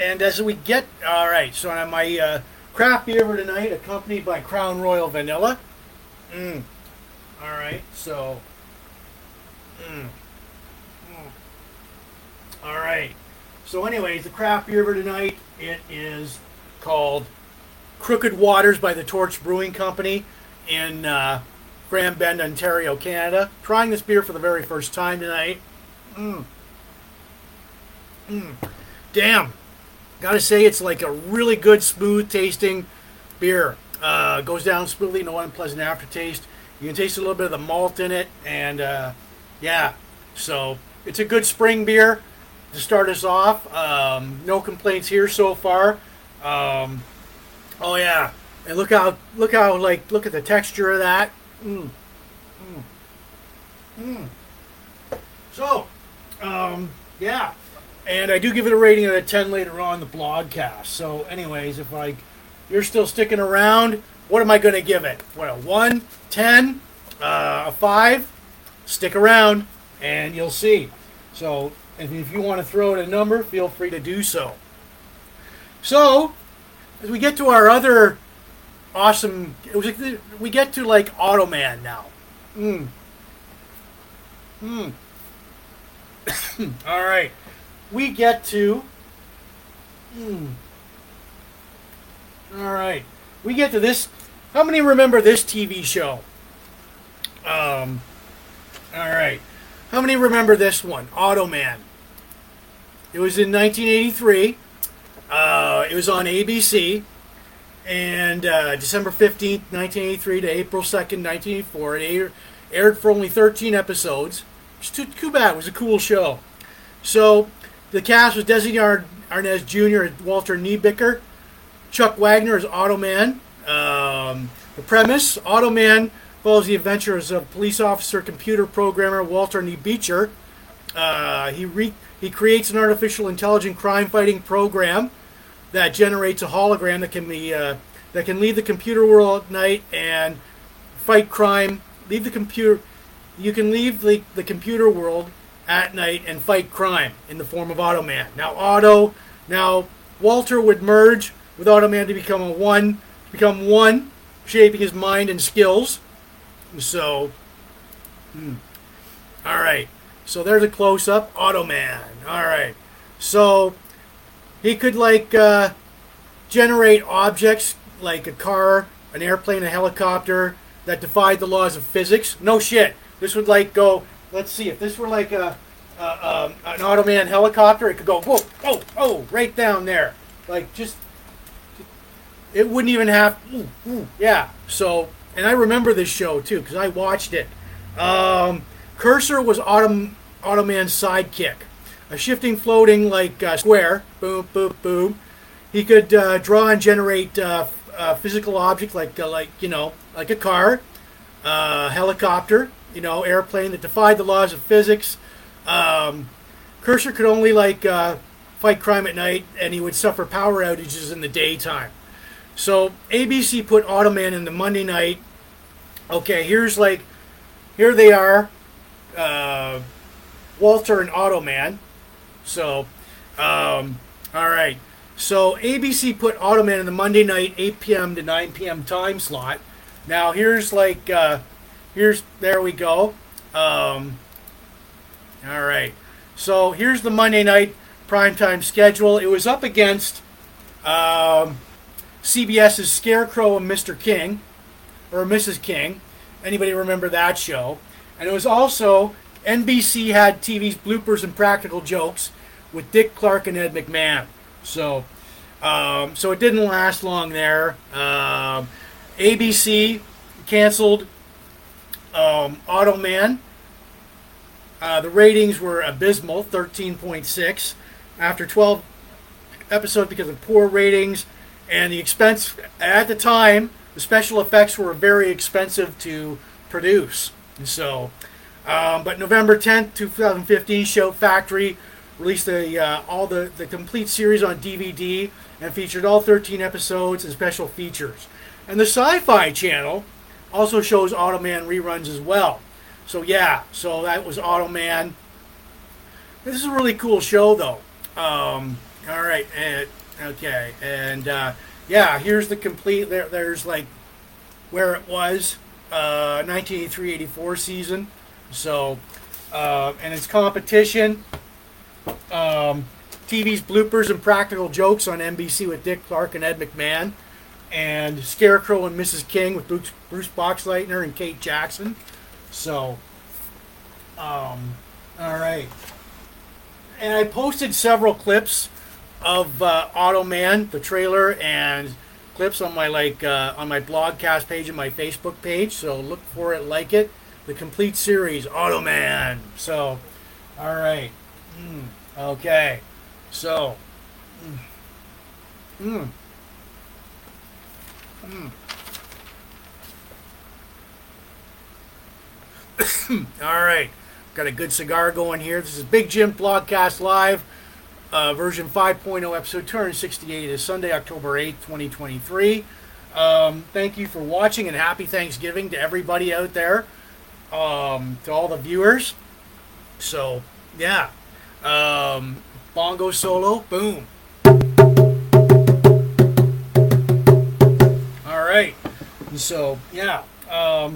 and as we get, all right. So, on my craft beer for tonight, accompanied by Crown Royal Vanilla. All right. So, all right. So, anyways, the craft beer for tonight, it is called Crooked Waters by the Torch Brewing Company in Grand Bend, Ontario, Canada. Trying this beer for the very first time tonight. Damn. Gotta say, it's like a really good, smooth-tasting beer. Goes down smoothly, no unpleasant aftertaste. You can taste a little bit of the malt in it, and yeah. So, it's a good spring beer to start us off. No complaints here so far. Oh, yeah. And look how, like, look at the texture of that. So, yeah. And I do give it a rating of a 10 later on the blogcast. So, anyways, if you're still sticking around, what am I going to give it? What, a 1, 10, a 5? Stick around, and you'll see. So, and if you want to throw in a number, feel free to do so. So, as we get to our other awesome, we get to like Automan now. All right, we get to. All right, we get to this. How many remember this TV show? All right, how many remember this one? Automan. It was in 1983. It was on ABC, and December 15th, 1983 to April 2nd, 1984. It aired for only 13 episodes. It's too bad. It was a cool show. So the cast was Desi Arnaz Jr. as Walter Niebicker, Chuck Wagner as Automan. The premise: Automan follows the adventures of police officer, computer programmer Walter Niebicker. He creates an artificial intelligent crime-fighting program that generates a hologram that can be that can leave the computer world at night and fight crime. You can leave the computer world at night and fight crime in the form of Automan. Now Walter would merge with Automan to become one, shaping his mind and skills. So, all right. So there's a close-up, Automan. All right. So he could, like, generate objects like a car, an airplane, a helicopter that defied the laws of physics. No shit. This would, like, go, Let's see, if this were like an Automan helicopter, it could go, whoa, oh, oh, right down there. Like, just, it wouldn't even have, ooh, ooh, yeah. So, and I remember this show, too, because I watched it. Cursor was Automan's sidekick. A shifting, floating, like, square, boom, boom, boom. He could draw and generate physical objects like, you know, like a car, helicopter, you know, airplane that defied the laws of physics. Cursor could only, like, fight crime at night, and he would suffer power outages in the daytime. So ABC put Automan in the Monday night. Okay, here's, like, here they are, Walter and Automan. So, all right. So ABC put Automan in the Monday night 8 p.m. to 9 p.m. time slot. Now here's like, here's, there we go. All right. So here's the Monday night primetime schedule. It was up against CBS's Scarecrow and Mr. King, or Mrs. King. Anybody remember that show? And it was also, NBC had TV's Bloopers and Practical Jokes with Dick Clark and Ed McMahon. So, so it didn't last long there. ABC canceled Automan. The ratings were abysmal, 13.6 after 12 episodes because of poor ratings and the expense at the time. The special effects were very expensive to produce. So, but November 10th, 2015, Show Factory released all the complete series on DVD and featured all 13 episodes and special features. And the Sci-Fi Channel also shows Automan reruns as well. So yeah, so that was Automan. This is a really cool show though. All right, and, okay, and yeah, here's the complete. There's like where it was 1983-84 season. So and its competition. TV's Bloopers and Practical Jokes on NBC with Dick Clark and Ed McMahon, and Scarecrow and Mrs. King with Bruce Boxleitner and Kate Jackson. So, all right. And I posted several clips of Automan, the trailer, and clips on my on my blogcast page and my Facebook page. So look for it, like it, the complete series, Automan. So, all right. Okay, so, all right, got a good cigar going here. This is Big Jim Blogcast Live, version 5.0, episode 268, is Sunday, October 8th, 2023. Thank you for watching, and happy Thanksgiving to everybody out there, to all the viewers. So, yeah. Bongo solo, boom. All right, so yeah, our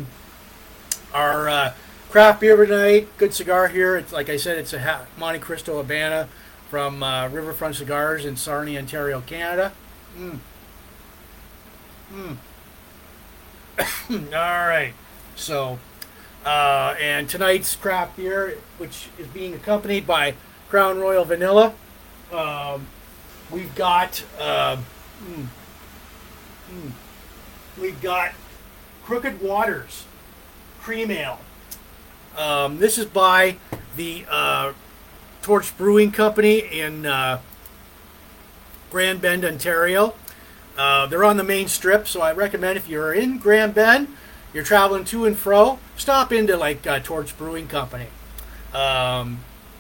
craft beer tonight, good cigar here. It's like I said, it's a Montecristo Habana from Riverfront Cigars in Sarnia, Ontario, Canada. All right, so and tonight's craft beer, which is being accompanied by Crown Royal Vanilla. We've got Crooked Waters Cream Ale. This is by the Torch Brewing Company in Grand Bend, Ontario. They're on the main strip, so I recommend if you're in Grand Bend, you're traveling to and fro, stop into like Torch Brewing Company.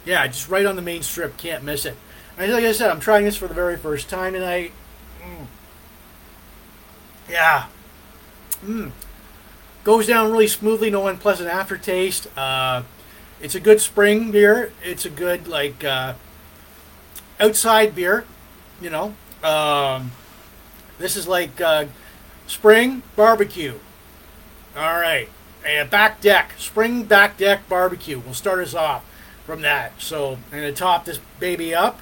Yeah, just right on the main strip. Can't miss it. And like I said, I'm trying this for the very first time tonight. Yeah. Goes down really smoothly. No unpleasant aftertaste. It's a good spring beer. It's a good, like, outside beer, you know. This is like spring barbecue. All right. And back deck. Spring back deck barbecue. We'll start us off from that. So I'm going to top this baby up.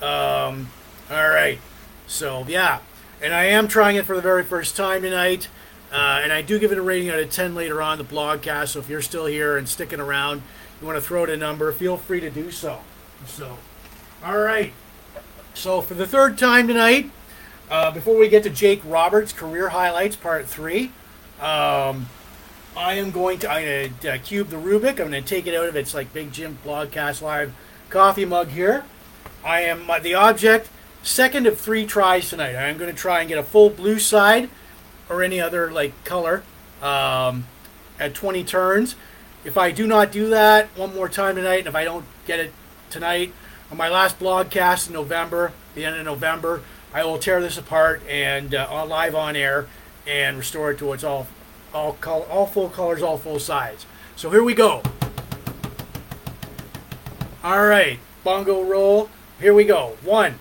All right. So, yeah. And I am trying it for the very first time tonight. And I do give it a rating out of 10 later on the blogcast. So if you're still here and sticking around, you want to throw out a number, feel free to do so. So, all right. So for the third time tonight, before we get to Jake Roberts' Career Highlights Part 3, I'm going to cube the Rubik. I'm going to take it out of its like Big Jim Blogcast Live coffee mug here. I am the object, second of three tries tonight. I'm going to try and get a full blue side or any other like color at 20 turns. If I do not do that one more time tonight, and if I don't get it tonight, on my last blogcast in November, the end of November, I will tear this apart and live on air and restore it to what's all full colors, all full sides. So here we go. All right, bongo roll. Here we go. 1,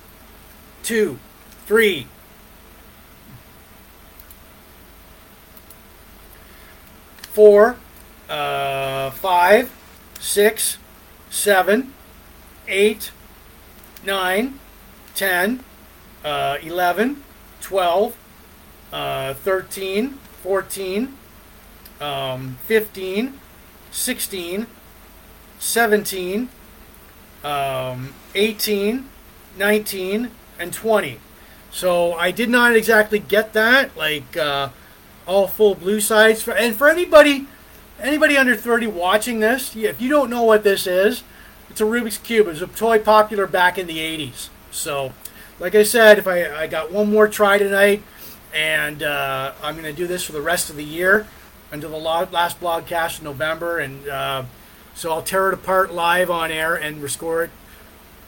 2, 3. Four, 5, 6, 7, 8, 9, 10, 11, 12, 13, 14, 15, 16, 17, 18, 19, and 20. So I did not exactly get that, like all full blue sides. And for anybody under 30 watching this, if you don't know what this is, it's a Rubik's Cube. It was a toy popular back in the 80s. So, like I said, if I got one more try tonight, and I'm going to do this for the rest of the year until the last blogcast in November, and so I'll tear it apart live on air and restore it.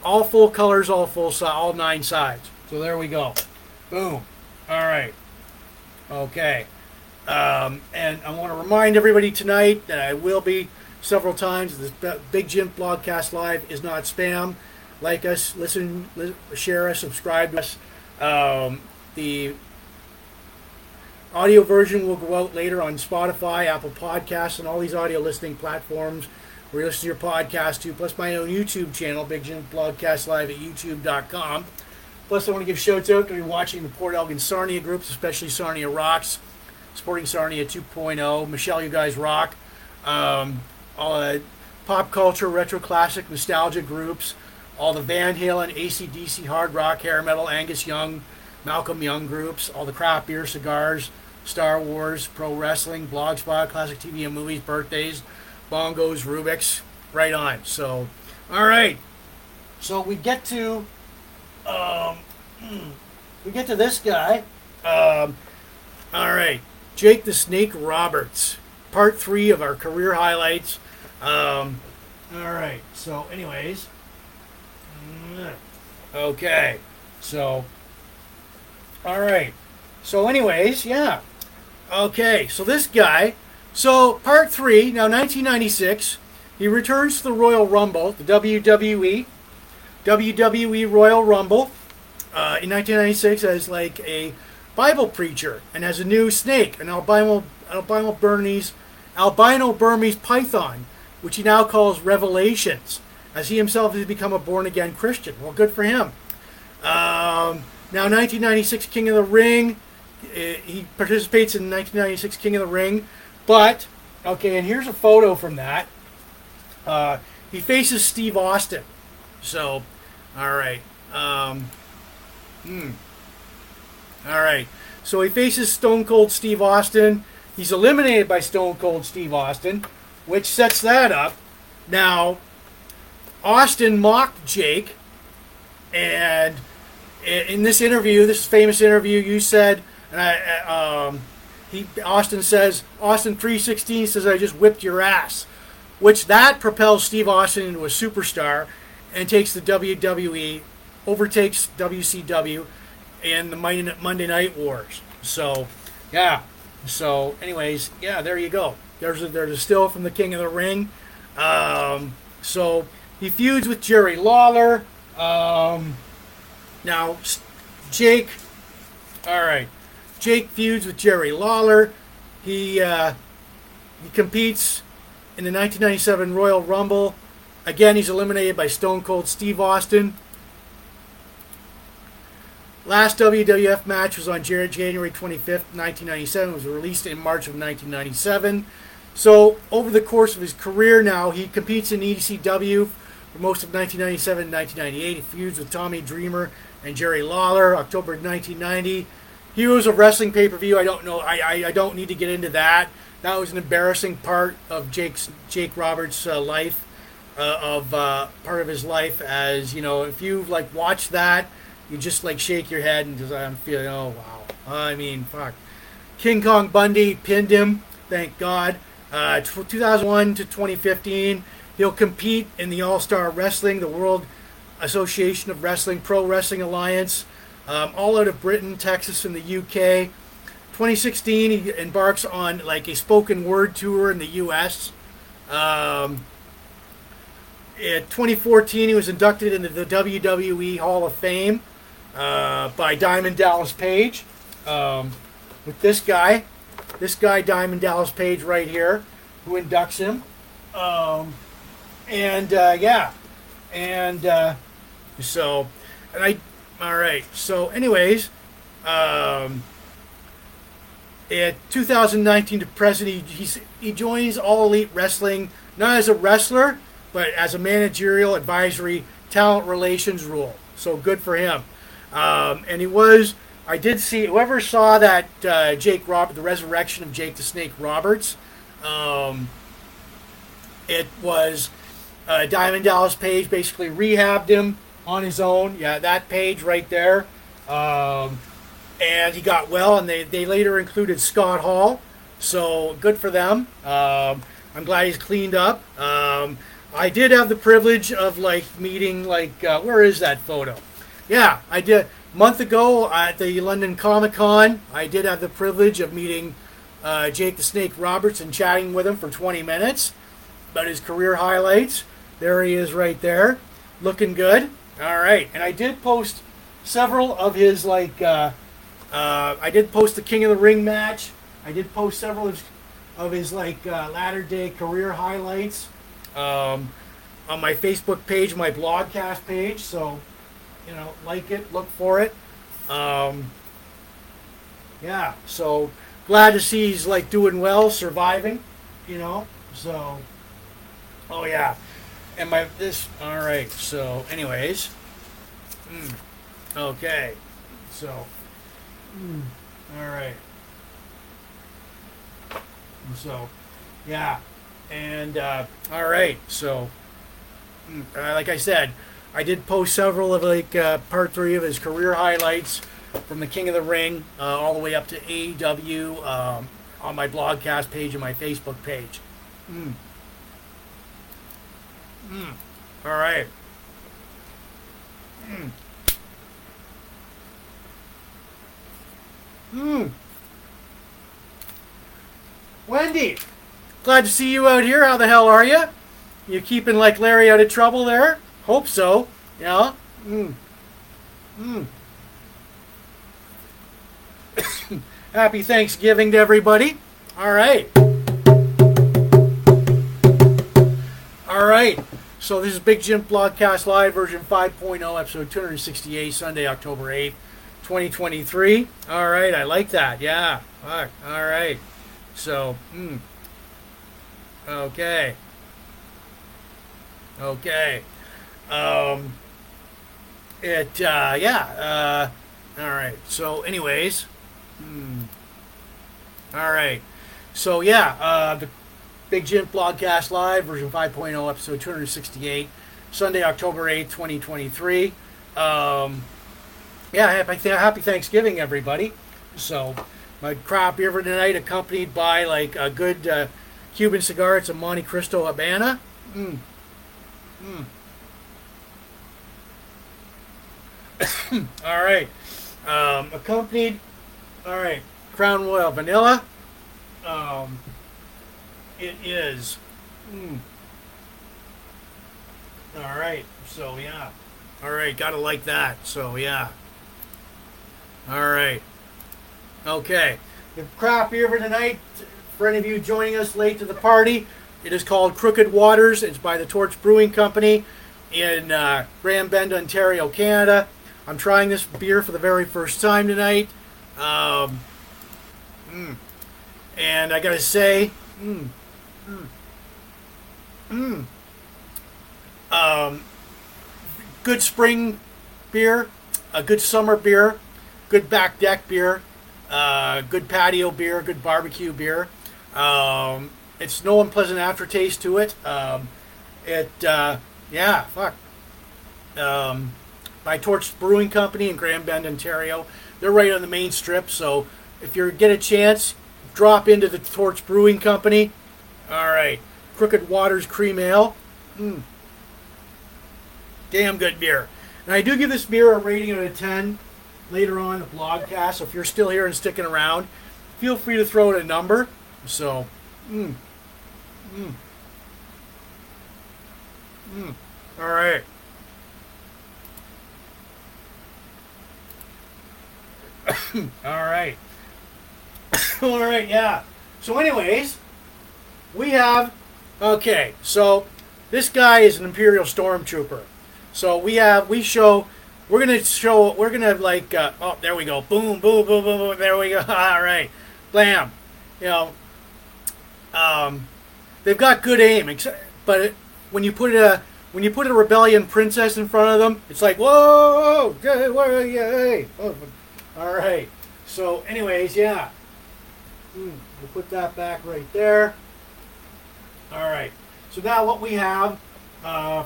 All full colors, all full sides, all 9 sides. So there we go. Boom. All right. Okay. And I want to remind everybody tonight that I will be several times. This Big Jim Blogcast Live is not spam. Like us, listen, share us, subscribe to us. The audio version will go out later on Spotify, Apple Podcasts, and all these audio listening platforms where you listen to your podcast too, plus my own YouTube channel, Big Jim Blogcast Live at youtube.com. Plus, I want to give shouts out to be watching the Port Elgin Sarnia groups, especially Sarnia Rocks, Sporting Sarnia 2.0, Michelle, you guys rock. All the pop culture, retro classic, nostalgia groups, all the Van Halen, AC/DC, hard rock, hair metal, Angus Young, Malcolm Young groups, all the craft beer, cigars, Star Wars, pro wrestling, Blogspot, classic TV and movies, birthdays, bongos, Rubik's, right on. So, all right. So we get to this guy. All right. Jake the Snake Roberts, part 3 of our career highlights. All right. So, anyways. Okay. So, all right. So, anyways, yeah. Okay. So, this guy. So, part 3. Now, 1996. He returns to the Royal Rumble, the WWE Royal Rumble in 1996 as like a Bible preacher, and has a new snake, an albino Burmese python, which he now calls Revelations, as he himself has become a born-again Christian. Well, good for him. Now, 1996 King of the Ring. He participates in 1996 King of the Ring, but, okay, and here's a photo from that. He faces Steve Austin. So, all right. All right, so he faces Stone Cold Steve Austin. He's eliminated by Stone Cold Steve Austin, which sets that up. Now, Austin mocked Jake, and in this interview, this famous interview, you said, and Austin says, Austin 3:16 says, "I just whipped your ass," which that propels Steve Austin into a superstar and takes the WWE, overtakes WCW, and the Monday Night Wars. So, yeah. So, anyways, yeah, there you go. There's a still from the King of the Ring. So, he feuds with Jerry Lawler. Now, Jake. All right. Jake feuds with Jerry Lawler. He competes in the 1997 Royal Rumble. Again, he's eliminated by Stone Cold Steve Austin. Last WWF match was on January 25th, 1997. It was released in March of 1997. So over the course of his career now, he competes in ECW for most of 1997 and 1998. He feuds with Tommy Dreamer and Jerry Lawler. October 1990, he was a wrestling pay-per-view. I don't know. I don't need to get into that. That was an embarrassing part of Jake Roberts' life, part of his life. As you know, if you like watch that, you just like shake your head and just I'm feeling, oh wow. I mean, fuck. King Kong Bundy pinned him. Thank God. 2001 to 2015, he'll compete in the All-Star Wrestling, the World Association of Wrestling, Pro Wrestling Alliance, all out of Britain, Texas, and the UK. 2016, he embarks on like a spoken word tour in the US. In 2014, he was inducted into the WWE Hall of Fame by Diamond Dallas Page. With this guy Diamond Dallas Page right here, who inducts him. In 2019 to present, he joins All Elite Wrestling, not as a wrestler, but as a managerial advisory talent relations role. So good for him. I did see, whoever saw that Jake Roberts, the resurrection of Jake the Snake Roberts, it was Diamond Dallas Page basically rehabbed him on his own. Yeah, that Page right there. And he got well, and they later included Scott Hall. So good for them. I'm glad he's cleaned up. I did have the privilege of like meeting, like, where is that photo? Yeah, I did. A month ago at the London Comic Con, I did have the privilege of meeting Jake the Snake Roberts and chatting with him for 20 minutes about his career highlights. There he is right there, looking good. All right, and I did post several of his, like, I did post the King of the Ring match. I did post several of his like, latter-day career highlights on my Facebook page, my blogcast page, so... You know, like it, look for it. Yeah, so glad to see he's like doing well, surviving, you know. So, oh yeah, and all right. So, anyways, okay, so, all right, so, yeah, and all right, so, like I said. I did post several of like part 3 of his career highlights from the King of the Ring all the way up to AEW on my blogcast page and my Facebook page. All right. Wendy, glad to see you out here. How the hell are you? You keeping like Larry out of trouble there? Hope so. Yeah. Happy Thanksgiving to everybody. All right. All right. So this is Big Jim Blogcast Live version 5.0, episode 268, Sunday, October 8th, 2023. All right. I like that. Yeah. All right. So, okay. Okay. All right, so anyways, all right, so yeah, the Big Jim Blogcast Live version 5.0, episode 268, Sunday, October 8th, 2023, yeah, happy Thanksgiving, everybody. So, my craft beer for tonight, accompanied by, like, a good, Cuban cigar. It's a Montecristo Habana, all right, accompanied, all right, Crown Royal Vanilla, it is, all right, so yeah, all right, gotta like that, so yeah, all right, okay, the craft beer for tonight, for any of you joining us late to the party, it is called Crooked Waters. It's by the Torch Brewing Company in Grand Bend, Ontario, Canada. I'm trying this beer for the very first time tonight. And I gotta say, Good spring beer, a good summer beer, good back deck beer, good patio beer, good barbecue beer. It's no unpleasant aftertaste to it. By Torch Brewing Company in Grand Bend, Ontario. They're right on the main strip, so if you get a chance, drop into the Torch Brewing Company. All right, Crooked Waters Cream Ale. Damn good beer. And I do give this beer a rating out of 10 later on in the blogcast, so if you're still here and sticking around, feel free to throw in a number. So, all right. So anyways, we have, okay, so this guy is an Imperial Stormtrooper. So we're going to there we go. Boom, boom, boom, boom, boom. There we go. All right. Blam. You know, they've got good aim, but when you put a Rebellion Princess in front of them, it's like, whoa, yay. All right. So anyways, yeah. We'll put that back right there. All right. So now what we have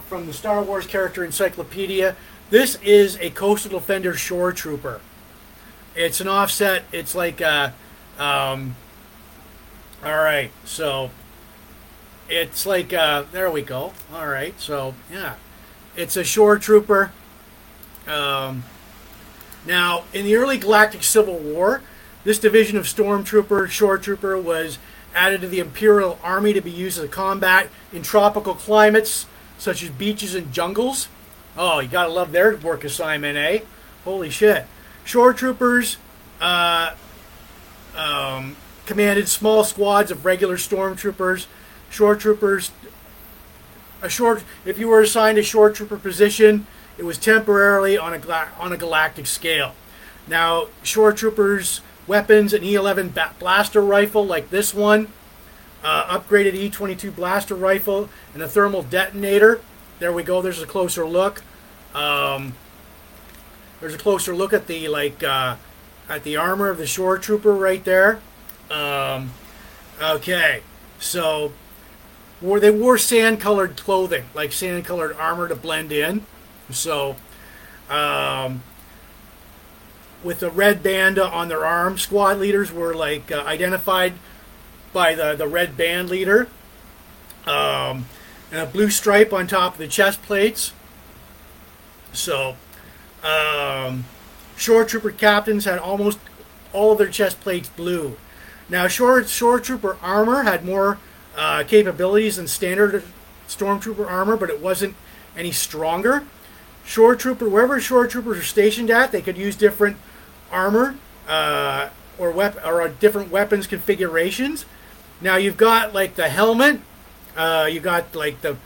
from the Star Wars Character Encyclopedia, this is a Coastal Defender Shoretrooper. It's an offset. It's like a... all right. So it's like... there we go. All right. So, yeah. It's a Shoretrooper. Now, in the early Galactic Civil War, this division of Stormtrooper, Shoretrooper, was added to the Imperial Army to be used in combat in tropical climates, such as beaches and jungles. Oh, you gotta love their work assignment, eh? Holy shit. Shoretroopers commanded small squads of regular Stormtroopers. If you were assigned a Shoretrooper position, it was temporarily on a galactic scale. Now, Shoretroopers' weapons, an E-11 blaster rifle like this one, upgraded E-22 blaster rifle, and a thermal detonator. There we go. There's a closer look. There's a closer look at the at the armor of the Shoretrooper right there. Okay, so they wore sand-colored clothing, like sand-colored armor to blend in. So, with the red band on their arm, squad leaders were identified by the red band leader, and a blue stripe on top of the chest plates. So, Shoretrooper captains had almost all of their chest plates blue. Now, Shoretrooper armor had more capabilities than standard Stormtrooper armor, but it wasn't any stronger. Shoretrooper, wherever Shoretroopers are stationed at, they could use different armor or different weapons configurations. Now you've got the helmet, you've got the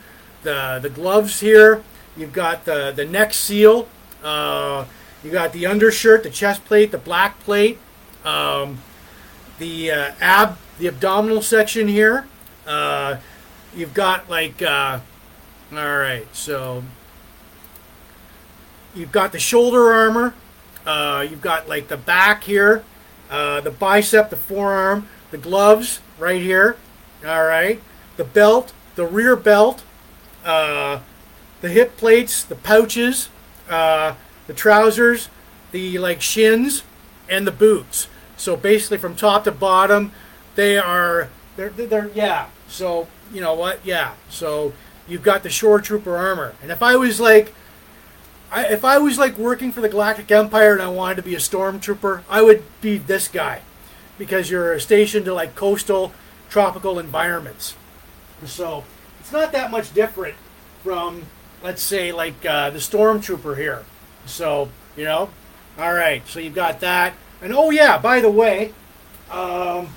gloves here, you've got the neck seal, you got the undershirt, the chest plate, the black plate, the abdominal section here. You've got all right, so. You've got the shoulder armor, you've got the back here, the bicep, the forearm, the gloves right here, all right, the belt, the rear belt, the hip plates, the pouches, the trousers, the shins, and the boots. So basically from top to bottom, so you've got the Shoretrooper armor. And if I was working for the Galactic Empire and I wanted to be a Stormtrooper, I would be this guy, because you're stationed to coastal, tropical environments. So it's not that much different from, let's say, the Stormtrooper here. So, all right, so you've got that. And oh yeah, by the way, all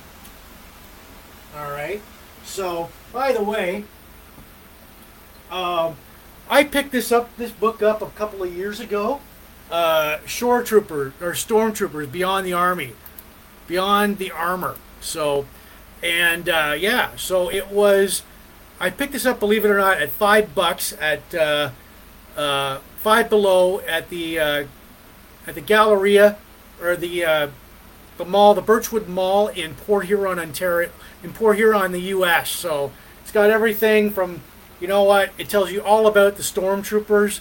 right, so by the way, I picked this book up a couple of years ago. Stormtroopers Beyond the Armor. So And yeah, so it was, I picked this up, believe it or not, at $5 at Five Below at the Galleria, or the mall, the Birchwood Mall in Port Huron, Ontario, in Port Huron, the U.S. So it's got everything from, you know what, it tells you all about the stormtroopers,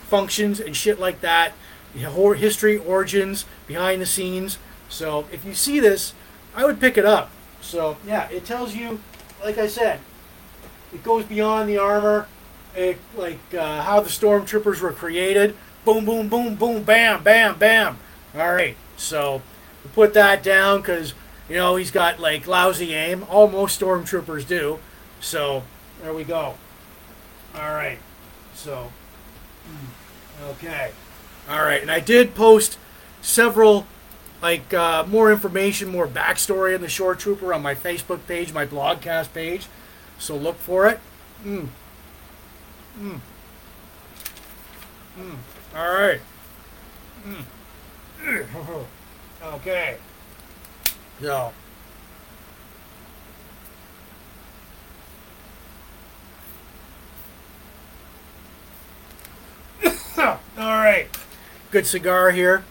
functions and shit like that, history, origins, behind the scenes. So if you see this, I would pick it up. So yeah, it tells you, like I said, it goes beyond the armor, it, like how the stormtroopers were created. Boom, boom, boom, boom, bam, bam, bam. All right, so we put that down because, you know, he's got like lousy aim. All most stormtroopers do. So there we go. All right, so okay, all right, and I did post several, like more information, more backstory on the Shoretrooper on my Facebook page, my blogcast page. So look for it. All right. Okay. So. All right. Good cigar here.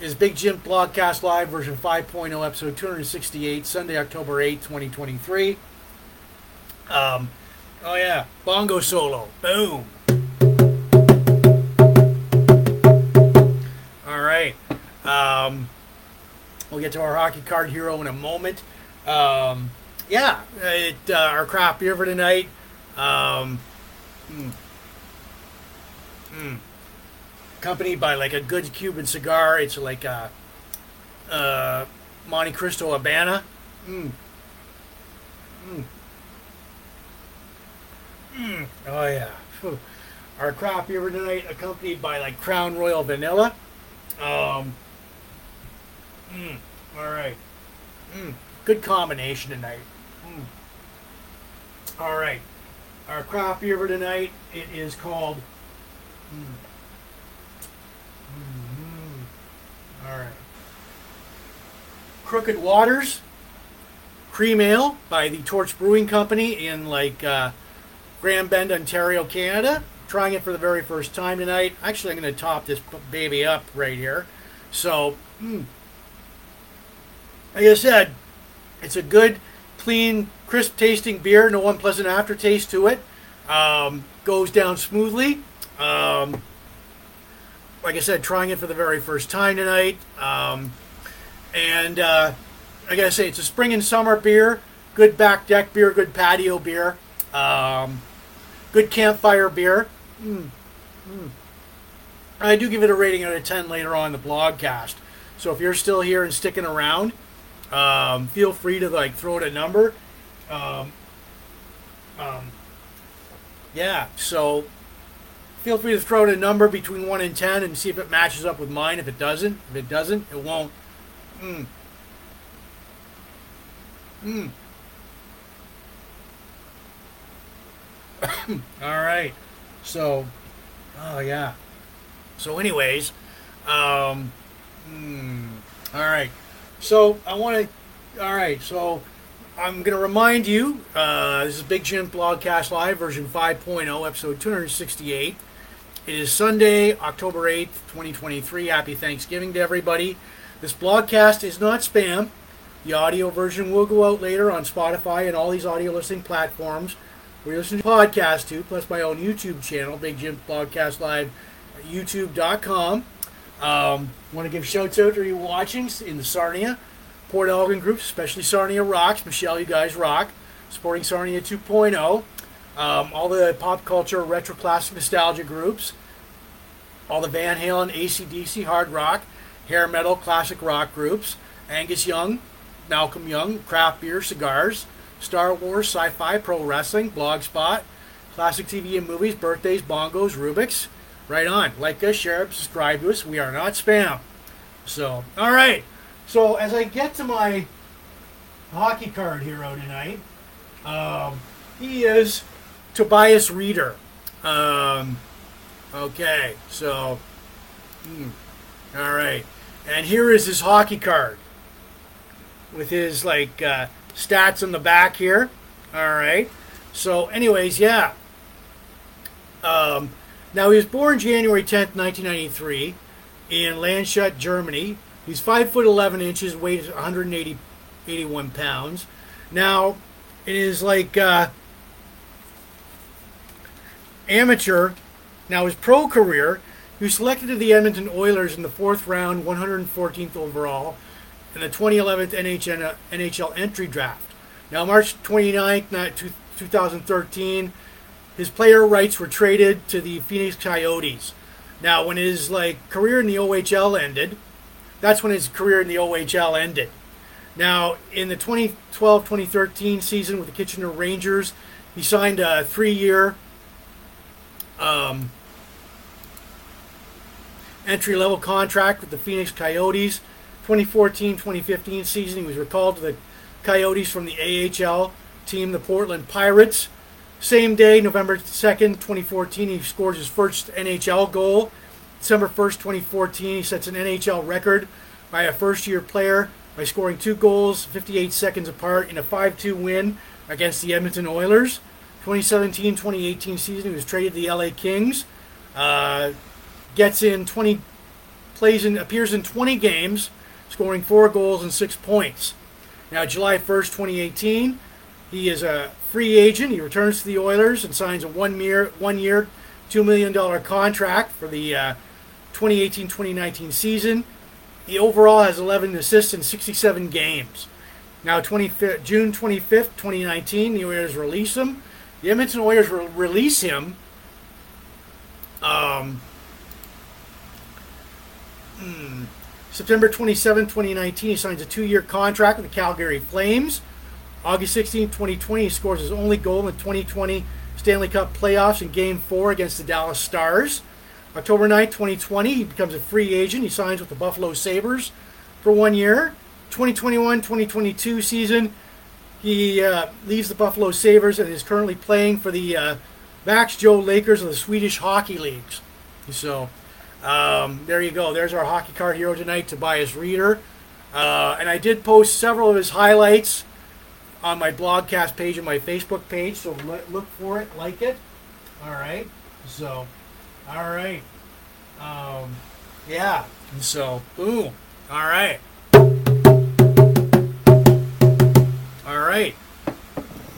Is Big Jim Blogcast Live version 5.0, episode 268, Sunday, October 8, 2023. Oh yeah, bongo solo. Boom. All right. We'll get to our hockey card hero in a moment. Yeah, our craft beer for tonight. Accompanied by like a good Cuban cigar. It's like a Montecristo Habana. Oh yeah. Whew. Our craft beer tonight, accompanied by like Crown Royal Vanilla. All right. Good combination tonight. All right. Our craft beer for tonight, it is called. All right. Crooked Waters Cream Ale by the Torch Brewing Company in like Grand Bend, Ontario, Canada. I'm trying it for the very first time tonight. Actually, I'm going to top this baby up right here. So, like I said, it's a good, clean, crisp tasting beer. No unpleasant aftertaste to it. Goes down smoothly. Like I said, trying it for the very first time tonight. And like I say, it's a spring and summer beer. Good back deck beer, good patio beer. Good campfire beer. I do give it a rating out of 10 later on in the blogcast. So if you're still here and sticking around, feel free to like throw it a number. Yeah, so... Feel free to throw in a number between 1 and 10 and see if it matches up with mine. If it doesn't, it won't. All right. So, oh, yeah. So, anyways, all right. So, all right. So, I'm going to remind you, this is Big Jim Blogcast Live, version 5.0, episode 268. It is Sunday, October 8th, 2023. Happy Thanksgiving to everybody. This blogcast is not spam. The audio version will go out later on Spotify and all these audio listening platforms where you listen to podcasts too, plus my own YouTube channel, Big Jim Blogcast Live at youtube.com. Want to give shouts out to you watching in the Sarnia, Port Elgin groups, especially Sarnia Rocks. Michelle, you guys rock. Supporting Sarnia 2.0. All the pop culture, retro classic nostalgia groups, all the Van Halen, AC/DC, hard rock, hair metal, classic rock groups, Angus Young, Malcolm Young, craft beer, cigars, Star Wars, sci-fi, pro wrestling, Blogspot, classic TV and movies, birthdays, bongos, Rubik's. Right on. Like us, share us, subscribe to us. We are not spam. So, all right. So as I get to my hockey card hero tonight, he is... Tobias Rieder. Okay, so, all right. And here is his hockey card. with his, like, stats in the back here. All right. So, anyways, yeah. Now, he was born January 10th, 1993 in Landshut, Germany. He's 5 foot 11 inches, weighs 181 pounds. Now, it is like amateur. Now, his pro career, he was selected to the Edmonton Oilers in the fourth round, 114th overall, in the 2011 NHL entry draft. Now, March 29th, 2013, his player rights were traded to the Phoenix Coyotes. Now, when his career in the OHL ended, that's when his career in the OHL ended. Now, in the 2012-2013 season with the Kitchener Rangers, he signed a three-year entry-level contract with the Phoenix Coyotes. 2014-2015 season, he was recalled to the Coyotes from the AHL team, the Portland Pirates. Same day, November 2nd, 2014, he scores his first NHL goal. December 1st, 2014, he sets an NHL record by a first-year player by scoring two goals, 58 seconds apart, in a 5-2 win against the Edmonton Oilers. 2017-2018 season, he was traded to the LA Kings. Gets in 20, appears in 20 games, scoring 4 goals and 6 points. Now, July 1st, 2018, he is a free agent. He returns to the Oilers and signs a one-year $2 million contract for the 2018-2019 season. He overall has 11 assists in 67 games. Now, June 25th, 2019, the Oilers release him. The Edmonton Oilers will release him September 27th, 2019, he signs a 2-year contract with the Calgary Flames. August 16th, 2020, he scores his only goal in the 2020 Stanley Cup playoffs in Game 4 against the Dallas Stars. October 9th, 2020, he becomes a free agent. He signs with the Buffalo Sabres for 1 year. 2021-2022 season, he leaves the Buffalo Sabres and is currently playing for the Max Joe Lakers of the Swedish Hockey Leagues. So, there you go. There's our hockey card hero tonight, Tobias Rieder. And I did post several of his highlights on my blogcast page and my Facebook page, so look for it, like it. All right. So, all right. Yeah. And so, boom. All right. All right.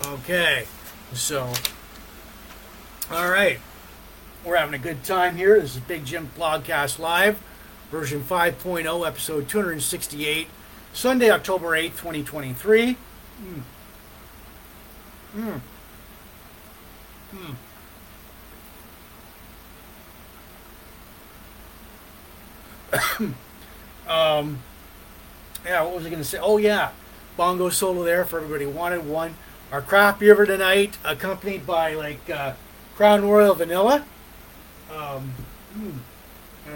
Okay. So, all right. We're having a good time here. This is Big Jim Blogcast Live, version 5.0, episode 268, Sunday, October 8th, 2023. Yeah, what was I going to say? Oh, yeah. Bongo solo there for everybody wanted one. Our craft beer for tonight, accompanied by, Crown Royal Vanilla. All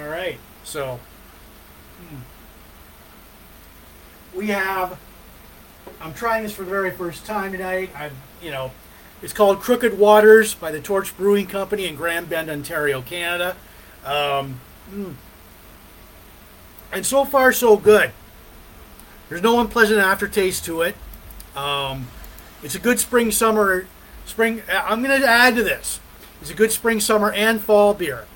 right. So, we have... I'm trying this for the very first time tonight. It's called Crooked Waters by the Torch Brewing Company in Grand Bend, Ontario, Canada. And so far, so good. There's no unpleasant aftertaste to it. It's a good spring. I'm going to add to this. It's a good spring, summer, and fall beer.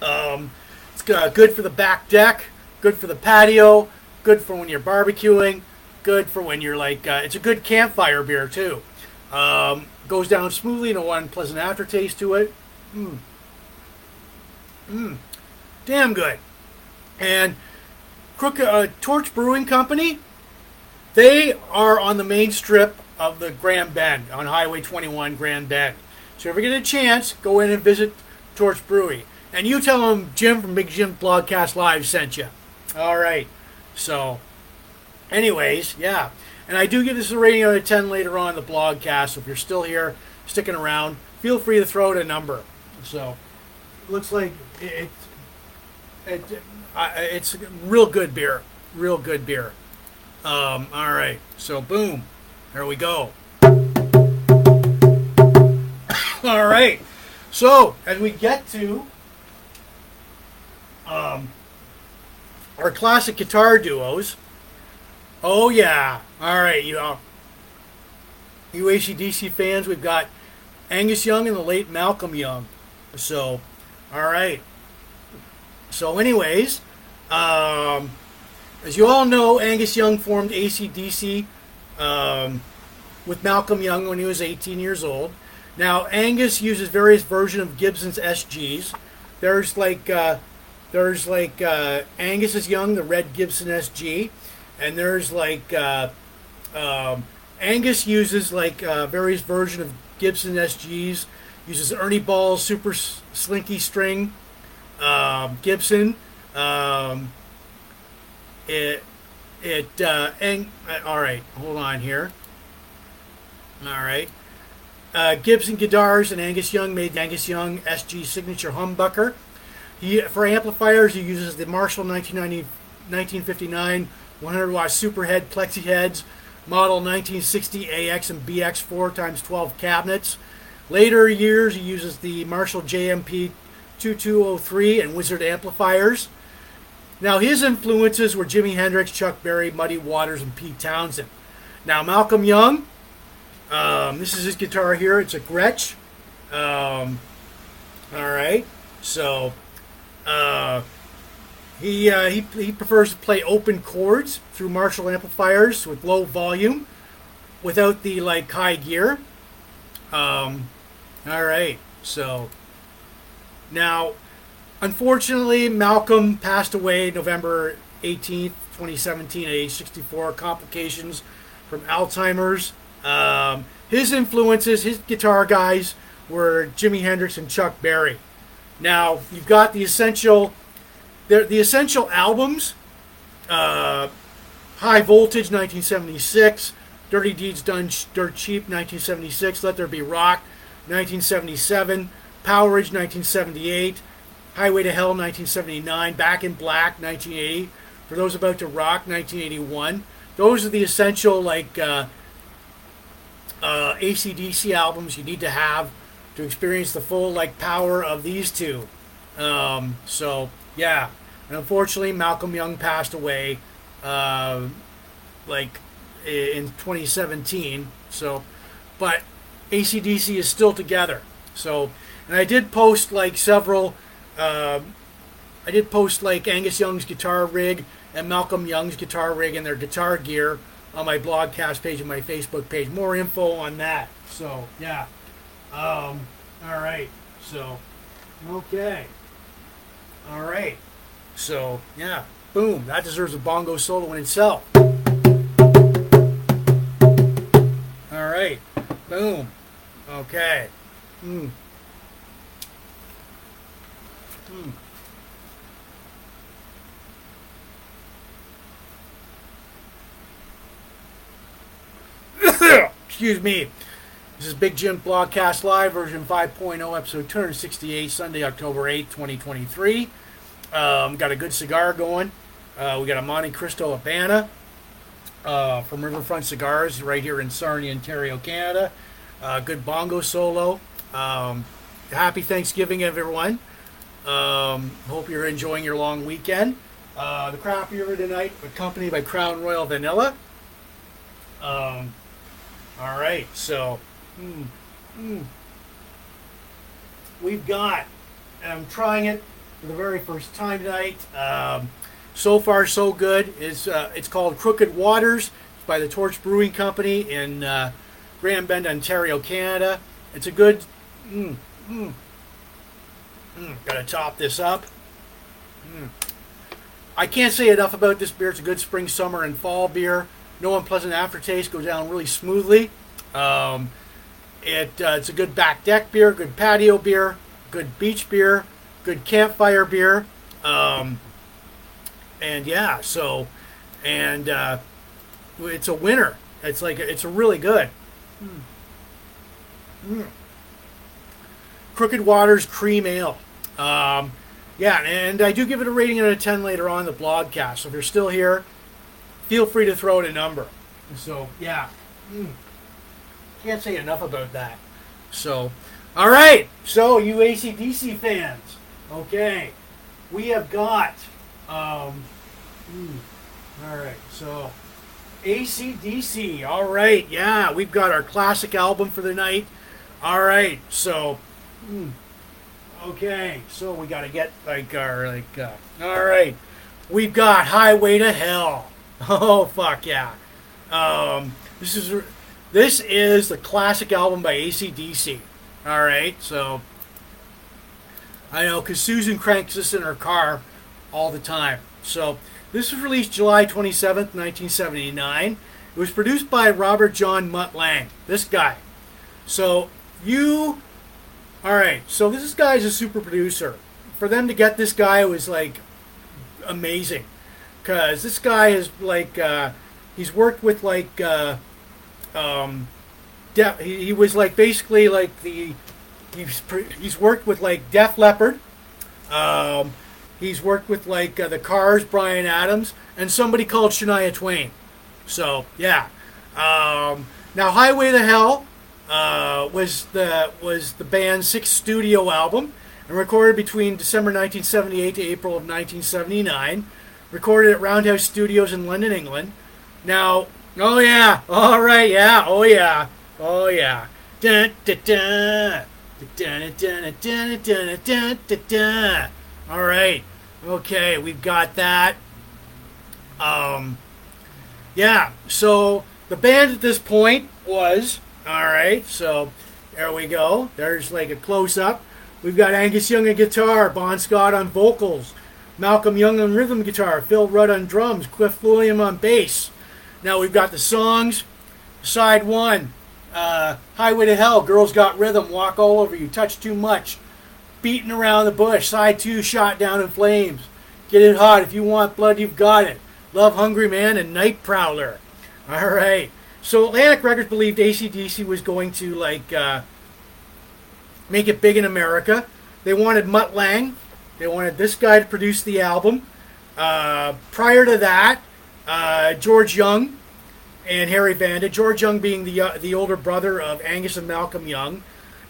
It's good for the back deck. Good for the patio. Good for when you're barbecuing. Good for when you're it's a good campfire beer too. Goes down smoothly, no unpleasant aftertaste to it. Damn good. And Torch Brewing Company, they are on the main strip of the Grand Bend, on Highway 21 Grand Bend. So if you get a chance, go in and visit Torch Brewery. And you tell them Jim from Big Jim's Blogcast Live sent you. All right. So... anyways, yeah, and I do give this a rating out of 10 later on in the blogcast. So if you're still here, sticking around, feel free to throw out a number. So, looks like it's real good beer, real good beer. All right, so boom, there we go. All right, so as we get to our classic guitar duos. Oh, yeah. All right, you AC/DC fans, we've got Angus Young and the late Malcolm Young. So, all right. So, anyways, as you all know, Angus Young formed AC/DC with Malcolm Young when he was 18 years old. Now, Angus uses various versions of Gibson's SGs. There's Angus's Young, the red Gibson SG, and there's Angus uses various versions of Gibson SGs. Uses Ernie Ball's Super Slinky String Gibson. All right, hold on here. All right. Gibson guitars and Angus Young made the Angus Young SG signature humbucker. For amplifiers, he uses the Marshall 1959 100-watt Superhead Plexi Heads, model 1960 AX and BX 4x12 cabinets. Later years, he uses the Marshall JMP 2203 and Wizard amplifiers. Now, his influences were Jimi Hendrix, Chuck Berry, Muddy Waters, and Pete Townsend. Now, Malcolm Young, this is his guitar here. It's a Gretsch. All right. So, he prefers to play open chords through Marshall amplifiers with low volume, without the high gear. All right. So, now, unfortunately, Malcolm passed away November 18th, 2017, at age 64, complications from Alzheimer's. His influences, his guitar guys, were Jimi Hendrix and Chuck Berry. Now, you've got the essential albums, High Voltage, 1976, Dirty Deeds Done Dirt Cheap, 1976, Let There Be Rock, 1977, Powerage, 1978, Highway to Hell, 1979, Back in Black, 1980, For Those About to Rock, 1981. Those are the essential, AC/DC albums you need to have to experience the full power of these two. So yeah, and unfortunately Malcolm Young passed away in 2017. So, but AC/DC is still together. So, and I did post several. I did post Angus Young's guitar rig and Malcolm Young's guitar rig and their guitar gear on my blogcast page and my Facebook page. More info on that. So, yeah. All right. So, okay. All right. So, yeah. Boom. That deserves a bongo solo in itself. All right. Boom. Okay. Excuse me. This is Big Jim Blogcast Live, version 5.0, episode 268, Sunday, October 8th, 2023. Got a good cigar going. We got a Montecristo Habana from Riverfront Cigars right here in Sarnia, Ontario, Canada. Good bongo solo. Happy Thanksgiving, everyone. Hope you're enjoying your long weekend. The craft beer tonight, accompanied by Crown Royal Vanilla. All right, so we've got, and I'm trying it for the very first time tonight. So far, so good. It's called Crooked Waters. It's by the Torch Brewing Company in Grand Bend, Ontario, Canada. It's a good. Gotta top this up. I can't say enough about this beer. It's a good spring, summer, and fall beer. No unpleasant aftertaste, goes down really smoothly. It's a good back deck beer, good patio beer, good beach beer, good campfire beer. And yeah, so, and it's a winner. It's really good. Crooked Waters Cream Ale. Yeah, and I do give it a rating out of 10 later on the blogcast. So if you're still here, feel free to throw in a number. So, yeah. Can't say enough about that. So, all right. So, you AC/DC fans. Okay. We have got... all right. So, AC/DC. All right, yeah, we've got our classic album for the night. All right, so okay, so we got to get like our all right, we've got Highway to Hell. Oh fuck yeah! This is the classic album by AC/DC. All right, so I know because Susan cranks this in her car all the time. So this was released July 27th, 1979. It was produced by Robert John Mutt Lange. This guy. All right, so this guy's a super producer. For them to get this guy was like amazing, because this guy is like he's worked with like he was like basically like the he's worked with like Def Leppard. He's worked with like the Cars, Bryan Adams, and somebody called Shania Twain. So yeah. Now Highway to Hell was the band's sixth studio album, and recorded between December 1978 to April of 1979. Recorded at Roundhouse Studios in London, England. Now, oh yeah, all right, yeah, oh yeah, oh yeah. Dun dun dun dun dun dun dun dun dun. All right, okay, we've got that. Yeah, so the band at this point was, all right, so there we go. There's like a close-up. We've got Angus Young on guitar, Bon Scott on vocals, Malcolm Young on rhythm guitar, Phil Rudd on drums, Cliff William on bass. Now we've got the songs. Side one, Highway to Hell, Girls Got Rhythm, Walk All Over You, Touch Too Much, Beating Around the Bush. Side 2, Shot Down in Flames. Get It Hot. If You Want Blood, You've Got It. Love Hungry Man and Night Prowler. All right. So Atlantic Records believed AC/DC was going to, like, make it big in America. They wanted Mutt Lange. They wanted this guy to produce the album. Prior to that, George Young and Harry Vanda. George Young being the older brother of Angus and Malcolm Young.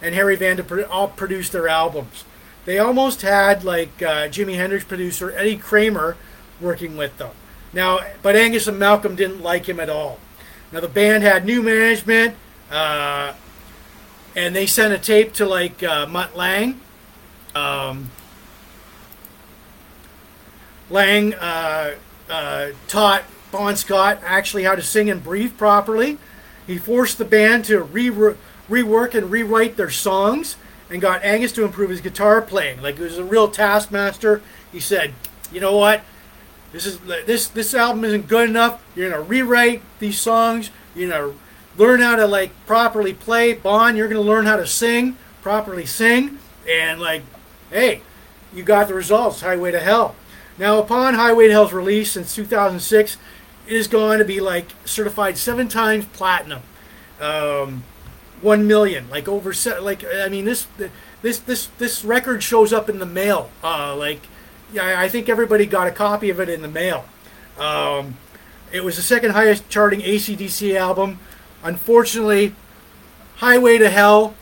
And Harry Vanda all produced their albums. They almost had, like, Jimi Hendrix producer Eddie Kramer working with them. Now, but Angus and Malcolm didn't like him at all. Now, the band had new management, and they sent a tape to, like, Mutt Lange. Lange taught Bon Scott actually how to sing and breathe properly. He forced the band to rework and rewrite their songs, and got Angus to improve his guitar playing. Like, he was a real taskmaster. He said, you know what, this album isn't good enough. You're going to rewrite these songs. You're going to learn how to, like, properly play. Bon, you're going to learn how to sing, properly sing. And, like, hey, you got the results, Highway to Hell. Now, upon Highway to Hell's release since 2006, it is going to be, like, certified 7 times platinum. 1 million, like over set, like, I mean, this record shows up in the mail. Like, yeah, I think everybody got a copy of it in the mail. It was the second highest charting AC/DC album. Unfortunately, Highway to Hell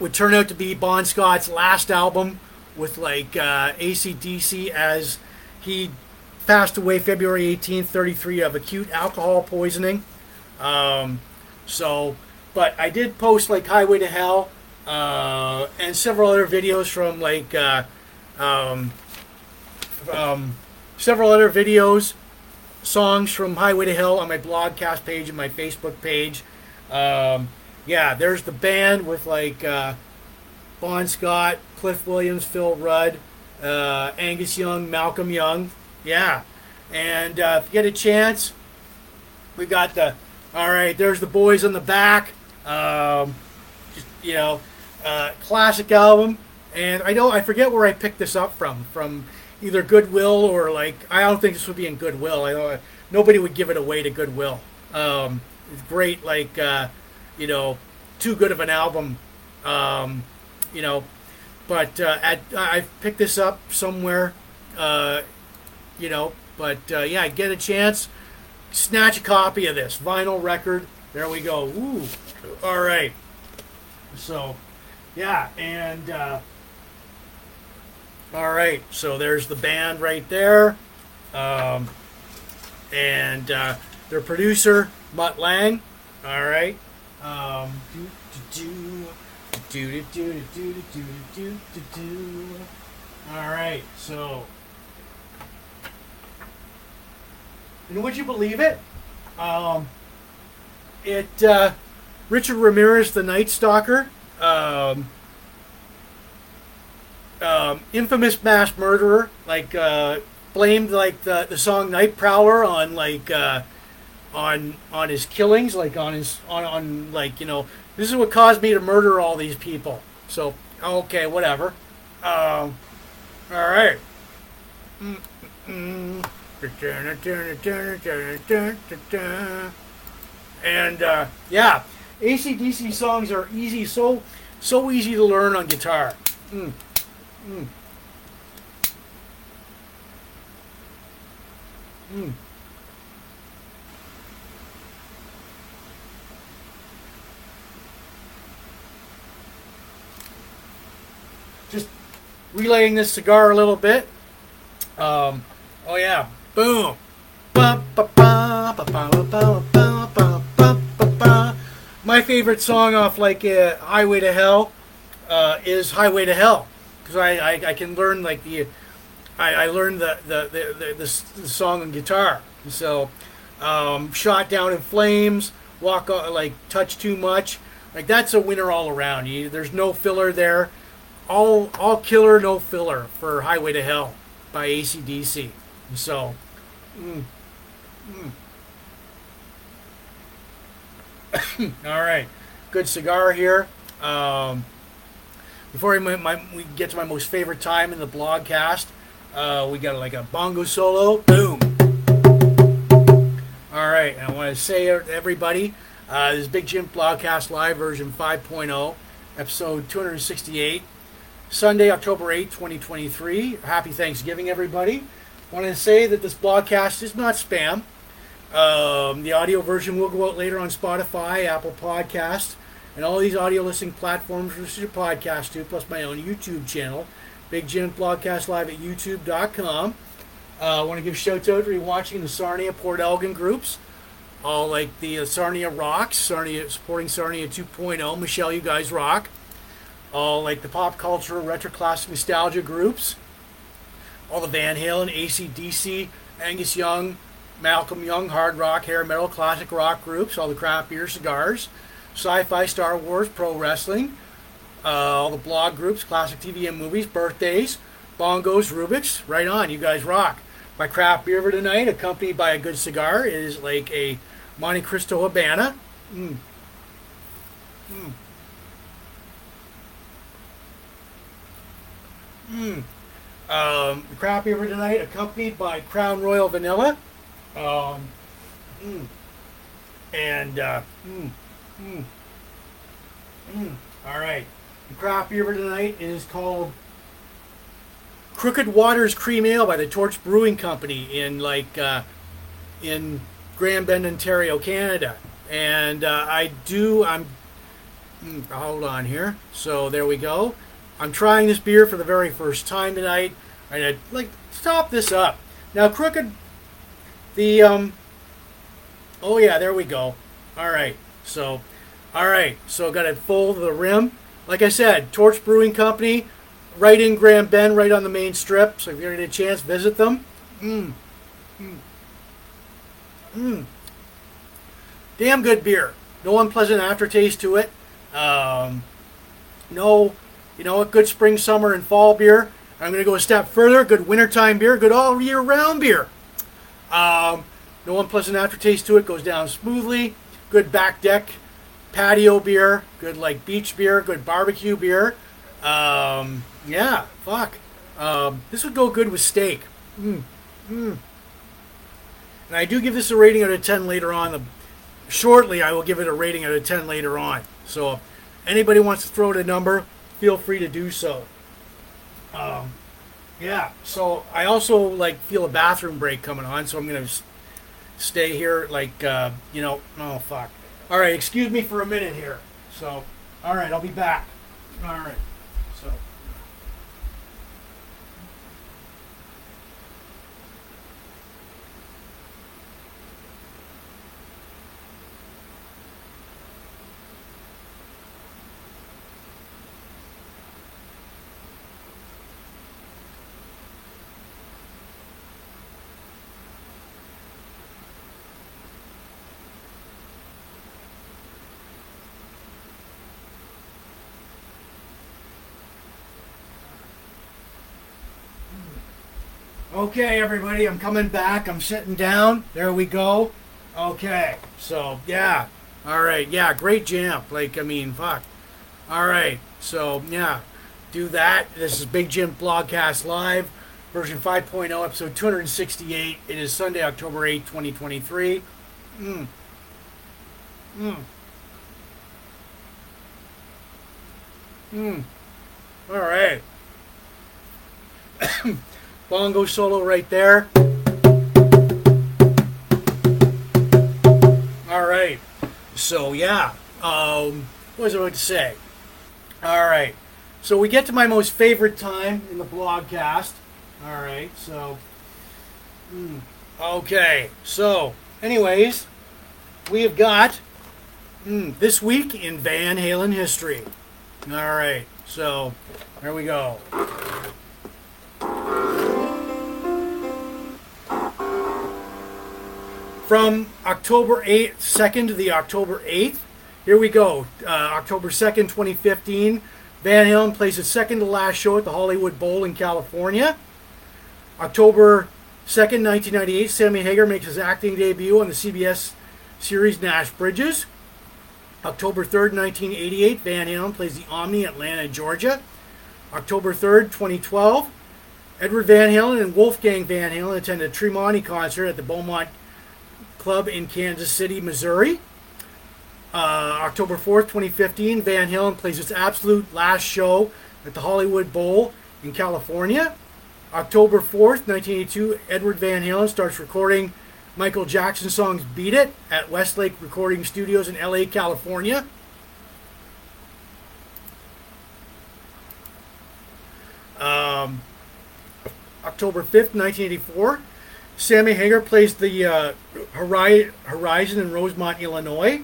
would turn out to be Bon Scott's last album with, like, AC/DC, as he passed away February 18th, 1933, of acute alcohol poisoning. But I did post, like, Highway to Hell and several other videos from, like, several other videos, songs from Highway to Hell on my blogcast page and my Facebook page. Yeah, there's the band with, like, Bon Scott, Cliff Williams, Phil Rudd, Angus Young, Malcolm Young. Yeah, and if you get a chance, we got the, all right, there's the boys on the back. Classic album. And I forget where I picked this up from either Goodwill or, like, I don't think this would be in Goodwill. Nobody would give it away to Goodwill. It's great, like, too good of an album, but I picked this up somewhere, yeah, get a chance, snatch a copy of this vinyl record. There we go. Ooh, all right. So, yeah, and all right. So there's the band right there, and Their producer, Mutt Lange. All right. All right. So, and would you believe it? Richard Ramirez, the Night Stalker, infamous mass murderer, like blamed like the song Night Prowler on like on his killings, like on his on like, you know, this is what caused me to murder all these people. So okay, whatever. All right. And yeah, AC/DC songs are easy, so easy to learn on guitar. Just relaying this cigar a little bit. Oh yeah, boom. My favorite song off like Highway to Hell is Highway to Hell, because I can learn like the I learned the song on guitar. So Shot Down in Flames, Walk On, like Touch Too Much, like that's a winner all around. There's no filler there. All killer, no filler for Highway to Hell by AC/DC. So. All right, good cigar here. Before we get to my most favorite time in the blogcast, we got like a bongo solo. Boom. All right, and I want to say everybody, this is Big Jim Blogcast Live version 5.0, episode 268, Sunday, October 8, 2023. Happy Thanksgiving, everybody. I want to say that this blogcast is not spam. The audio version will go out later on Spotify, Apple Podcasts, and all these audio listening platforms, which is a podcast too, plus my own YouTube channel, Big Jim Blogcast Live at youtube.com. I want to give a shout out to watching the Sarnia Port Elgin groups, all like the Sarnia Rocks, Sarnia supporting Sarnia 2.0, Michelle, you guys rock, all like the pop culture, retro classic nostalgia groups, all the Van Halen, AC/DC, Angus Young, Malcolm Young, hard rock, hair metal, classic rock groups, all the craft beer, cigars, sci-fi, Star Wars, pro wrestling, all the blog groups, classic TV and movies, birthdays, bongos, Rubik's, right on, you guys rock. My craft beer for tonight, accompanied by a good cigar, is like a Montecristo Habana. Craft beer for tonight, accompanied by Crown Royal Vanilla. All right, the craft beer for tonight is called Crooked Waters Cream Ale by the Torch Brewing Company in like in Grand Bend, Ontario, Canada. And hold on here. So there we go. I'm trying this beer for the very first time tonight, and I'd like to top this up now. Crooked. Oh yeah, there we go. All right, so got it full to the rim. Like I said, Torch Brewing Company, right in Grand Bend, right on the main strip. So if you get a chance, visit them. Damn good beer. No unpleasant aftertaste to it. No, you know, a good spring, summer, and fall beer. I'm gonna go a step further. Good wintertime beer. Good all year round beer. No unpleasant aftertaste to it. Goes down smoothly. Good back deck patio beer. Good like beach beer. Good barbecue beer. Yeah, fuck. This would go good with steak. And I do give this a rating out of 10 later on. Shortly, I will give it a rating out of 10 later on. So if anybody wants to throw it a number, feel free to do so. Yeah, so I also like feel a bathroom break coming on, so I'm gonna stay here like you know. Oh fuck! All right, excuse me for a minute here. So, all right, I'll be back. All right, so. Okay, everybody, I'm coming back. I'm sitting down. There we go. Okay, so, yeah. All right, yeah, great jam. Like, I mean, fuck. All right, so, yeah, do that. This is Big Jim Blogcast Live, version 5.0, episode 268. It is Sunday, October 8, 2023. All right. Bongo solo right there. All right. So, yeah. What was I about to say? All right. So, we get to my most favorite time in the blogcast. All right. So, okay. So, anyways, we have got this week in Van Halen history. All right. So, there we go. From October 8th, 2nd to the October 8th, here we go, October 2nd, 2015, Van Halen plays his second to last show at the Hollywood Bowl in California. October 2nd, 1998, Sammy Hagar makes his acting debut on the CBS series Nash Bridges. October 3rd, 1988, Van Halen plays the Omni Atlanta, Georgia. October 3rd, 2012, Edward Van Halen and Wolfgang Van Halen attend a Tremonti concert at the Beaumont Club in Kansas City, Missouri. October 4th, 2015, Van Halen plays its absolute last show at the Hollywood Bowl in California. October 4th, 1982, Edward Van Halen starts recording Michael Jackson's songs Beat It at Westlake Recording Studios in LA, California. October 5th, 1984, Sammy Hagar plays the Horizon in Rosemont, Illinois.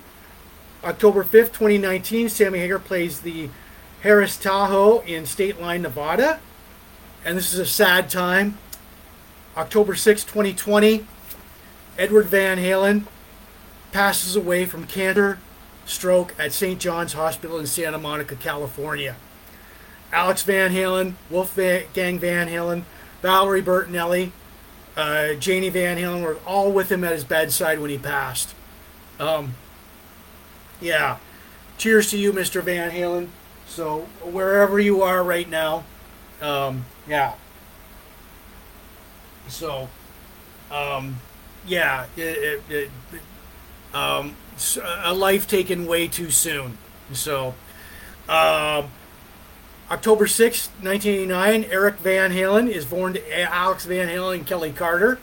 October 5th, 2019, Sammy Hagar plays the Harris Tahoe in State Line, Nevada. And this is a sad time. October 6th, 2020, Edward Van Halen passes away from cancer stroke at St. John's Hospital in Santa Monica, California. Alex Van Halen, Wolfgang Van Halen, Valerie Bertinelli, Janie Van Halen were all with him at his bedside when he passed. Yeah. Cheers to you, Mr. Van Halen. So, wherever you are right now, yeah. So, yeah. It's a life taken way too soon. So, October 6, 1989, Eric Van Halen is born to Alex Van Halen and Kelly Carter.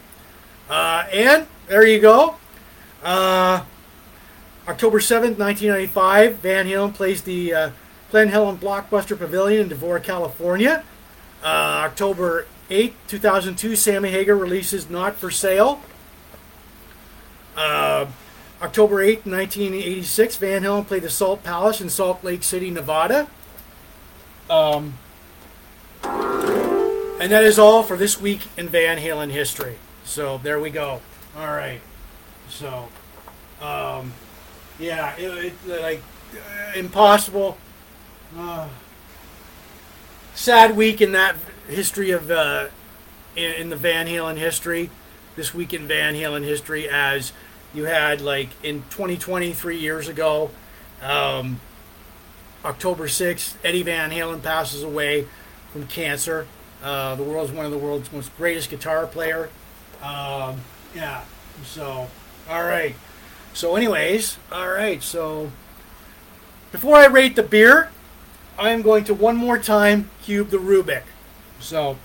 And there you go. October 7, 1995, Van Halen plays the Glen Helen Blockbuster Pavilion in Devore, California. October 8, 2002, Sammy Hagar releases Not For Sale. October 8, 1986, Van Halen played the Salt Palace in Salt Lake City, Nevada. And that is all for this week in Van Halen history. So there we go. All right. So, yeah, it like impossible. Sad week in that history of in the Van Halen history. This week in Van Halen history, as you had like in 2020, 3 years ago. October 6th, Eddie Van Halen passes away from cancer. The world's one of the world's most greatest guitar player. Yeah. So, all right. So, anyways, all right. So, before I rate the beer, I am going to one more time cube the Rubik. So,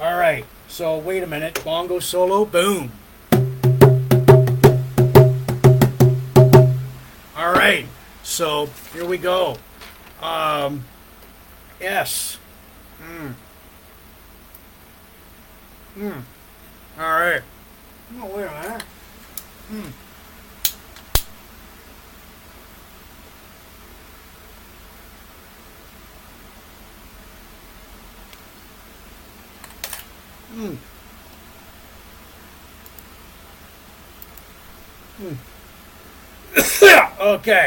all right. So, wait a minute. Bongo solo. Boom. All right. So, here we go. Yes. All right. Oh, wait a minute. Okay.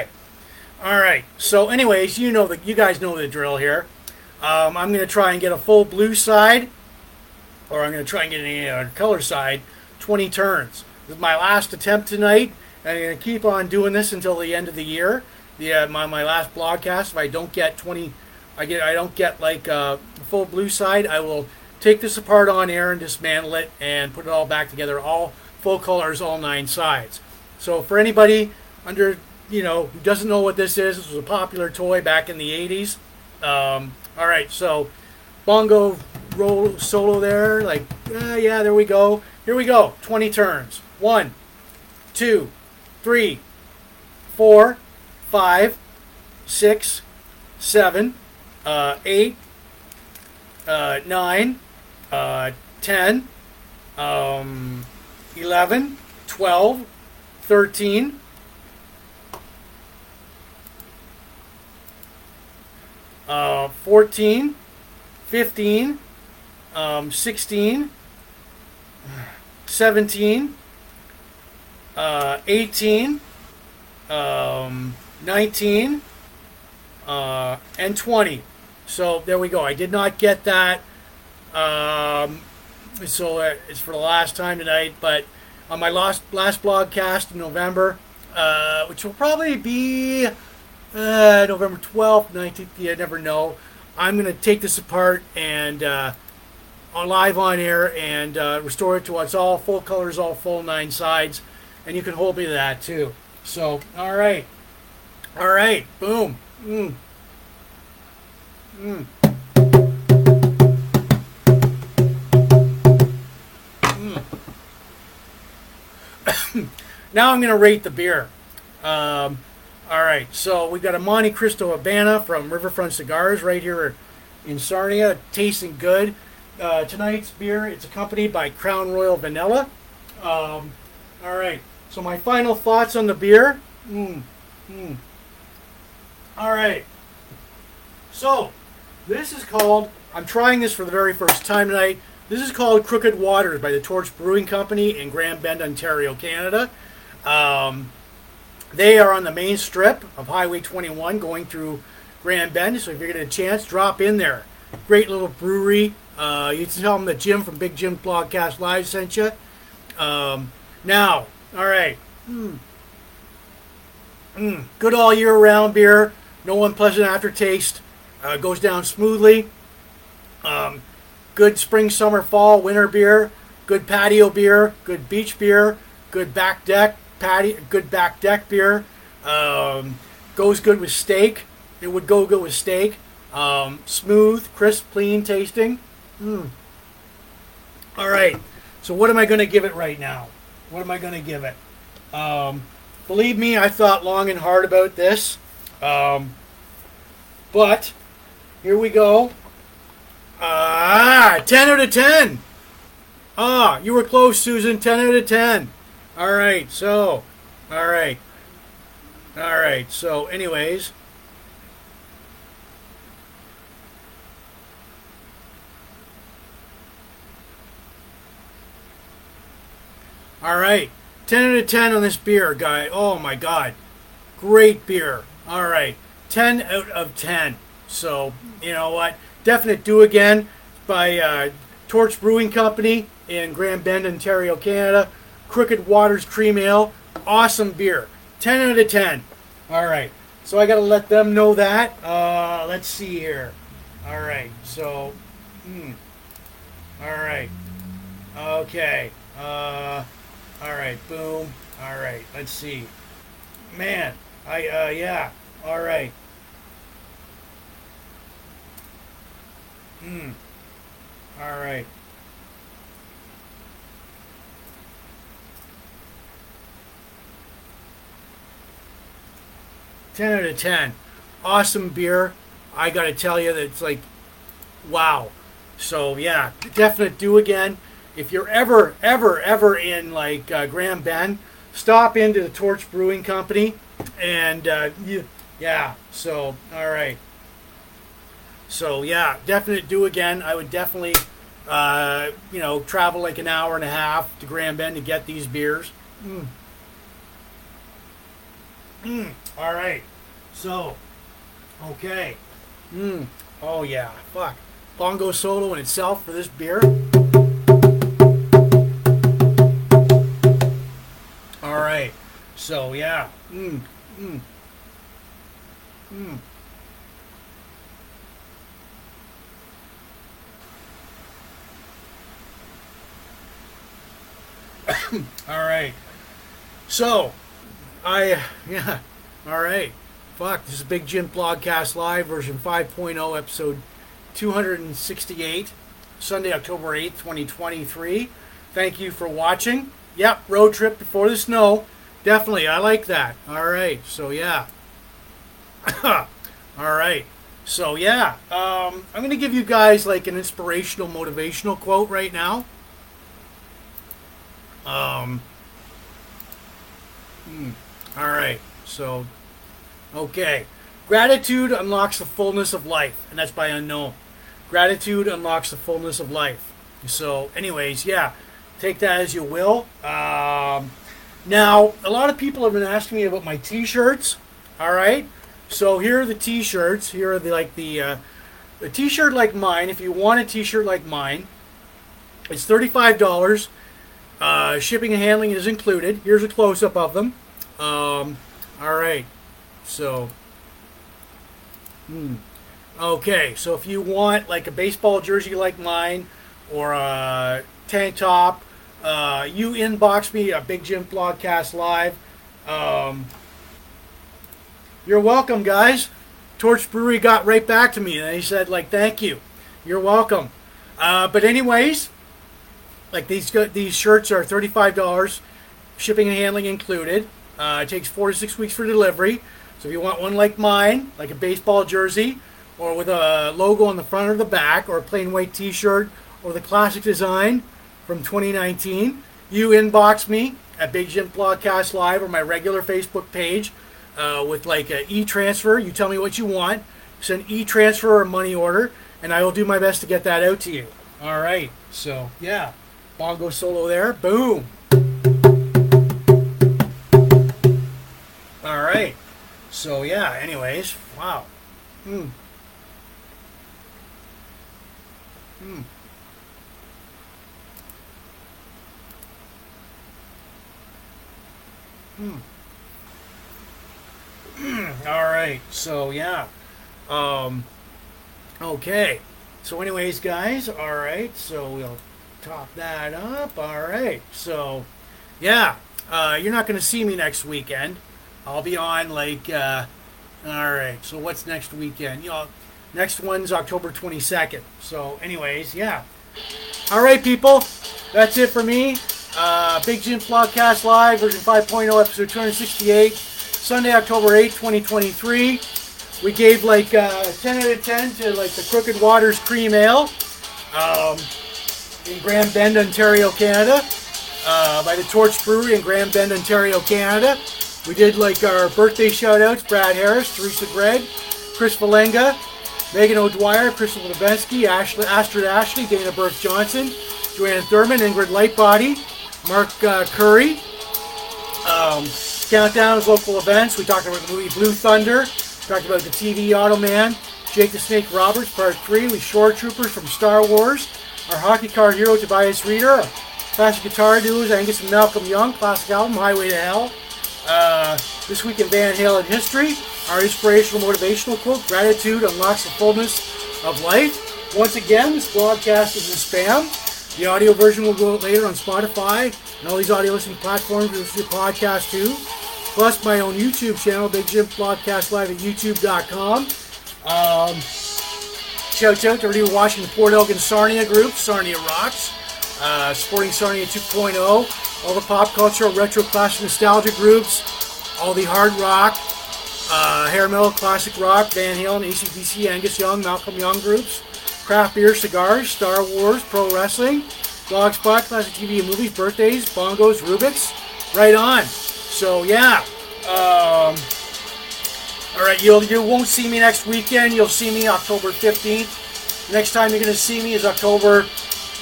All right, so anyways, you guys know the drill here. I'm going to try and get a full blue side or I'm going to try and get any color side, 20 turns. This is my last attempt tonight, and I'm going to keep on doing this until the end of the year. My last blogcast. If I don't get 20, I don't get like full blue side, I will take this apart on air and dismantle it and put it all back together, all full colors, all 9 sides. So for anybody under, you know, who doesn't know what this was a popular toy back in the 80s. All right, so bongo roll solo there, like yeah, there we go. Here we go. 20 turns. 1, 2, 3, 4, 5, 6, 7, 8, 9, 10, 11, 12, 13. Uh, 14, 15, 16, 17, 18, 19, and 20. So there we go. I did not get that. So it's for the last time tonight. But on my last blogcast in November, which will probably be... November 12th, 19th, you never know. I'm going to take this apart and live on air and restore it to what's all full colors, all full 9 sides. And you can hold me to that too. So, alright. Alright, boom. Mm. Mm. Mm. Now I'm going to rate the beer. All right, so we've got a Montecristo Habana from Riverfront Cigars right here in Sarnia, tasting good. Tonight's beer, it's accompanied by Crown Royal Vanilla. All right, so my final thoughts on the beer. All right, so this is called, I'm trying this for the very first time tonight, this is called Crooked Waters by the Torch Brewing Company in Grand Bend, Ontario, Canada. They are on the main strip of Highway 21 going through Grand Bend, so if you get a chance, drop in there. Great little brewery. You can tell them that Jim from Big Jim's Blogcast Live sent you. Now, all right. Good all year round beer. No unpleasant aftertaste. Goes down smoothly. Good spring, summer, fall, winter beer. Good patio beer. Good beach beer. Good back deck. Good back deck beer. Goes good with steak. It would go good with steak. Smooth, crisp, clean tasting. All right. So what am I going to give it right now? What am I going to give it? Believe me, I thought long and hard about this. But here we go. 10 out of 10. Ah, you were close, Susan. 10 out of 10. All right, so anyways, all right, 10 out of 10 on this beer, guy. Oh my God, great beer. All right, 10 out of 10. So, you know what, definite do again by Torch Brewing Company in Grand Bend, Ontario, Canada. Crooked Waters Cream Ale, awesome beer, 10 out of 10. All right, so I got to let them know that. Let's see here. All right, so, all right, okay, all right, boom, all right, let's see. Man, yeah, all right. All right. . 10 out of 10, awesome beer. I gotta tell you that it's like, wow. So yeah, definite do again. If you're ever in like Grand Bend, stop into the Torch Brewing Company, and yeah. So all right. So yeah, definite do again. I would definitely, you know, travel like an hour and a half to Grand Bend to get these beers. All right, so, okay, oh yeah, fuck, bongo solo in itself for this beer. so, yeah. All right. So, all right. Fuck, this is Big Jim Blogcast Live, version 5.0, episode 268, Sunday, October 8th, 2023. Thank you for watching. Yep, road trip before the snow. Definitely, I like that. All right, so yeah. All right, so yeah. I'm going to give you guys like an inspirational, motivational quote right now. All right, so... Okay. Gratitude unlocks the fullness of life. And that's by Unknown. Gratitude unlocks the fullness of life. So, anyways, yeah. Take that as you will. Now, a lot of people have been asking me about my t-shirts. All right? So, here are the t-shirts. Here are the, like, the t-shirt like mine. If you want a t-shirt like mine, it's $35. Shipping and handling is included. Here's a close-up of them. All right. So, okay, so if you want like a baseball jersey like mine or a tank top, you inbox me at Big Jim Blogcast Live. You're welcome, guys. Torch Brewery got right back to me and they said, like, thank you. You're welcome. But anyways, like these shirts are $35, shipping and handling included. It takes 4 to 6 weeks for delivery. So if you want one like mine, like a baseball jersey, or with a logo on the front or the back, or a plain white t-shirt, or the classic design from 2019, you inbox me at Big Jim Blogcast Live or my regular Facebook page with like an e-transfer. You tell me what you want. Send e-transfer or money order, and I will do my best to get that out to you. All right. So, yeah. Bongo solo there. Boom. All right. So, yeah, anyways, wow. All right, so, yeah. Okay. So, anyways, guys, all right, so we'll top that up. All right, so, yeah, you're not going to see me next weekend. I'll be on, like, all right, so what's next weekend? You know, next one's October 22nd. So, anyways, yeah. All right, people, that's it for me. Big Jim Blogcast Live, version 5.0, episode 268, Sunday, October 8, 2023. We gave, like, 10 out of 10 to, like, the Crooked Waters Cream Ale in Grand Bend, Ontario, Canada, by the Torch Brewery in Grand Bend, Ontario, Canada. We did like our birthday shout-outs, Brad Harris, Teresa Gregg, Chris Valenga, Megan O'Dwyer, Crystal Levensky, Astrid Ashley, Dana Burke-Johnson, Joanne Thurman, Ingrid Lightbody, Mark Curry. Countdown of local events. We talked about the movie Blue Thunder. We talked about the TV Automan, Jake the Snake Roberts, Part 3, with Shoretroopers from Star Wars, our hockey card hero, Tobias Rieder, classic guitar duos, Angus and Malcolm Young, classic album, Highway to Hell. This week in Van Halen history, our inspirational, motivational quote, gratitude unlocks the fullness of life. Once again, this broadcast is in spam. The audio version will go out later on Spotify and all these audio listening platforms. You listen to podcasts too. Plus my own YouTube channel, Big Jim Blogcast Live at youtube.com. Shout out to everybody watching the Port Elgin Sarnia group, Sarnia Rocks, supporting Sarnia 2.0. All the pop culture, retro, classic, nostalgia groups, all the hard rock, hair metal, classic rock, Van Halen, AC/DC, Angus Young, Malcolm Young groups, craft beer, cigars, Star Wars, pro wrestling, Blogspot, classic TV and movies, birthdays, bongos, Rubik's, right on. So yeah, all right, you won't see me next weekend. You'll see me October 15th. The next time you're gonna see me is October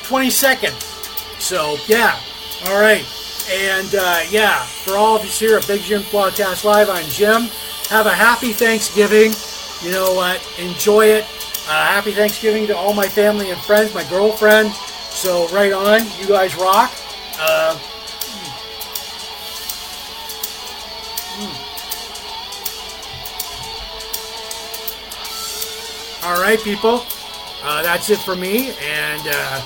22nd. So yeah. All right, and yeah, for all of us here at Big Jim Blogcast Live, I'm Jim. Have a happy Thanksgiving. You know what? Enjoy it. Happy Thanksgiving to all my family and friends, my girlfriend. So right on. You guys rock. All right, people. That's it for me, and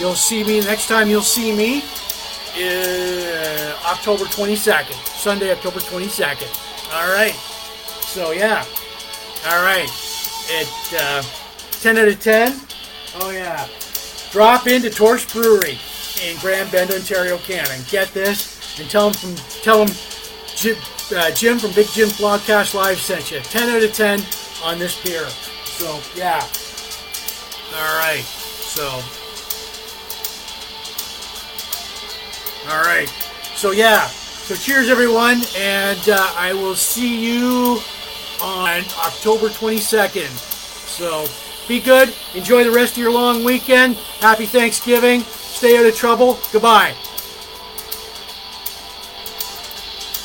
you'll see me next time. You'll see me October 22nd, Sunday, October 22nd. All right. So yeah. All right. It's 10 out of 10. Oh yeah. Drop into Torch Brewery in Grand Bend, Ontario, Canada, and get this, and tell them Jim from Big Jim Blogcast Live sent you. 10 out of 10 on this beer. So yeah. All right. So. All right. So yeah. So cheers, everyone, and I will see you on October 22nd. So be good. Enjoy the rest of your long weekend. Happy Thanksgiving. Stay out of trouble. Goodbye.